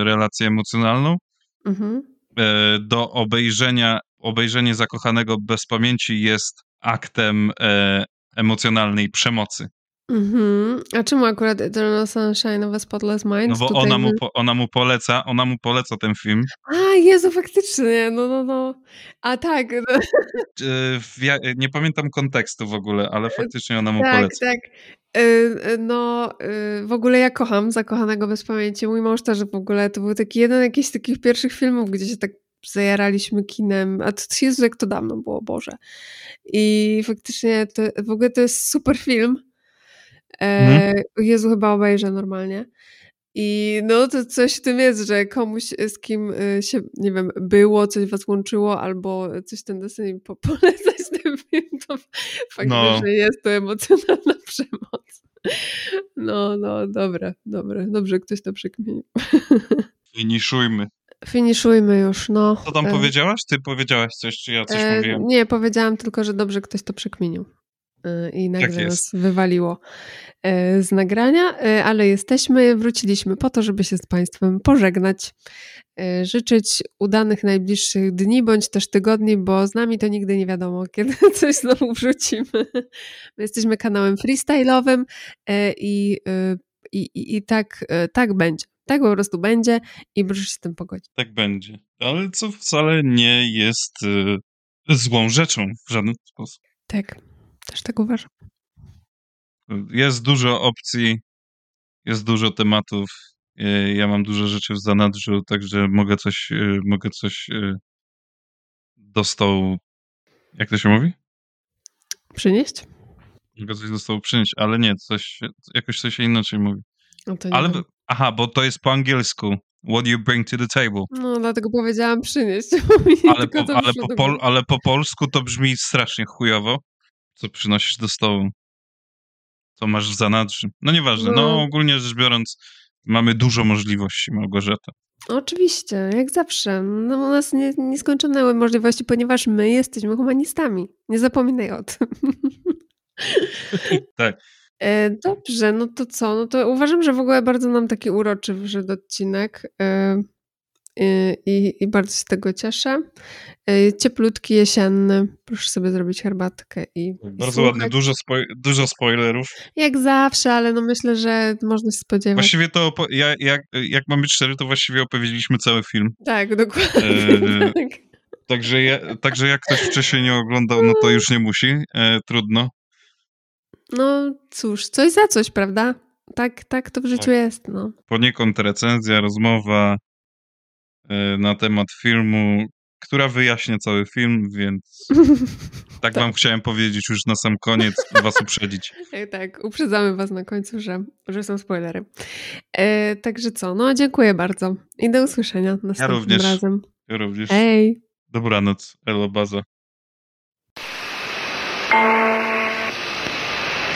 relację emocjonalną, mhm. e, do obejrzenia, obejrzenie Zakochanego bez pamięci jest aktem e, emocjonalnej przemocy. Mhm. A czemu akurat Eternal Sunshine of the Spotless Mind? No bo tutaj ona, mu po, ona mu poleca, ona mu poleca ten film. A, Jezu, faktycznie, no, no, no. A tak. No. Ja nie pamiętam kontekstu w ogóle, ale faktycznie ona mu tak, poleca. Tak, tak. No, w ogóle ja kocham Zakochanego bez pamięci. Mój mąż też w ogóle to był taki jeden jakiś z takich pierwszych filmów, gdzie się tak zajaraliśmy kinem, a to Jezu, jak to dawno było, Boże. I faktycznie to, w ogóle to jest super film. E, Jezu, chyba obejrzę normalnie. I no to coś w tym jest, że komuś z kim się, nie wiem, było, coś was łączyło, albo coś ten desen po polecać ten film, to faktycznie no. jest to emocjonalna przemoc. No, no, dobra, dobra, dobrze, ktoś to przykminił. Finiszujmy. Finiszujmy już, no. Co tam e... powiedziałaś? Ty powiedziałaś coś, czy ja coś e... mówiłem? Nie, powiedziałam tylko, że dobrze, ktoś to przykminił. I nagle nas wywaliło z nagrania, ale jesteśmy, wróciliśmy po to, żeby się z Państwem pożegnać, życzyć udanych najbliższych dni bądź też tygodni, bo z nami to nigdy nie wiadomo, kiedy coś znowu wrzucimy. My jesteśmy kanałem freestyle'owym i, i, i, i tak, tak będzie. Tak po prostu będzie i proszę się z tym pogodzić. Tak będzie, ale co wcale nie jest złą rzeczą w żaden sposób. Tak. Też tak uważam. Jest dużo opcji, jest dużo tematów. Ja mam dużo rzeczy w zanadrzu, także mogę coś, mogę coś do stołu, jak to się mówi? Przynieść? Mogę coś do stołu przynieść, ale nie, coś, jakoś coś inaczej mówi. No to nie ale, nie. Aha, bo to jest po angielsku. What do you bring to the table? No, dlatego powiedziałam przynieść. Ale po, ale, po pol, ale po polsku to brzmi strasznie chujowo. Co przynosisz do stołu, co masz w zanadrzu. No nieważne, no. no ogólnie rzecz biorąc mamy dużo możliwości, Małgorzata. Oczywiście, jak zawsze. No u nas nie, nieskończone możliwości, ponieważ my jesteśmy humanistami. Nie zapominaj o tym. Tak. E, dobrze, no to co? No to uważam, że w ogóle bardzo nam taki uroczy wyszedł odcinek. E, I, I bardzo się tego cieszę. Cieplutki, jesienny. Proszę sobie zrobić herbatkę i bardzo i ładnie, dużo, spoj- dużo spoilerów. Jak zawsze, ale no myślę, że można się spodziewać. Właściwie to, opo- ja, jak, jak mam być szczery, to właściwie opowiedzieliśmy cały film. Tak, dokładnie. E, tak. Także, ja, także jak ktoś wcześniej nie oglądał, no to już nie musi. E, trudno. No cóż, coś za coś, prawda? Tak, tak to w życiu tak. jest. No. Poniekąd recenzja, rozmowa na temat filmu, która wyjaśnia cały film, więc tak wam chciałem powiedzieć już na sam koniec, was uprzedzić. Tak, uprzedzamy was na końcu, że, że są spoilery. E, także co, no dziękuję bardzo i do usłyszenia następnym ja również, razem. Ja również. Hej. Dobranoc, elo baza.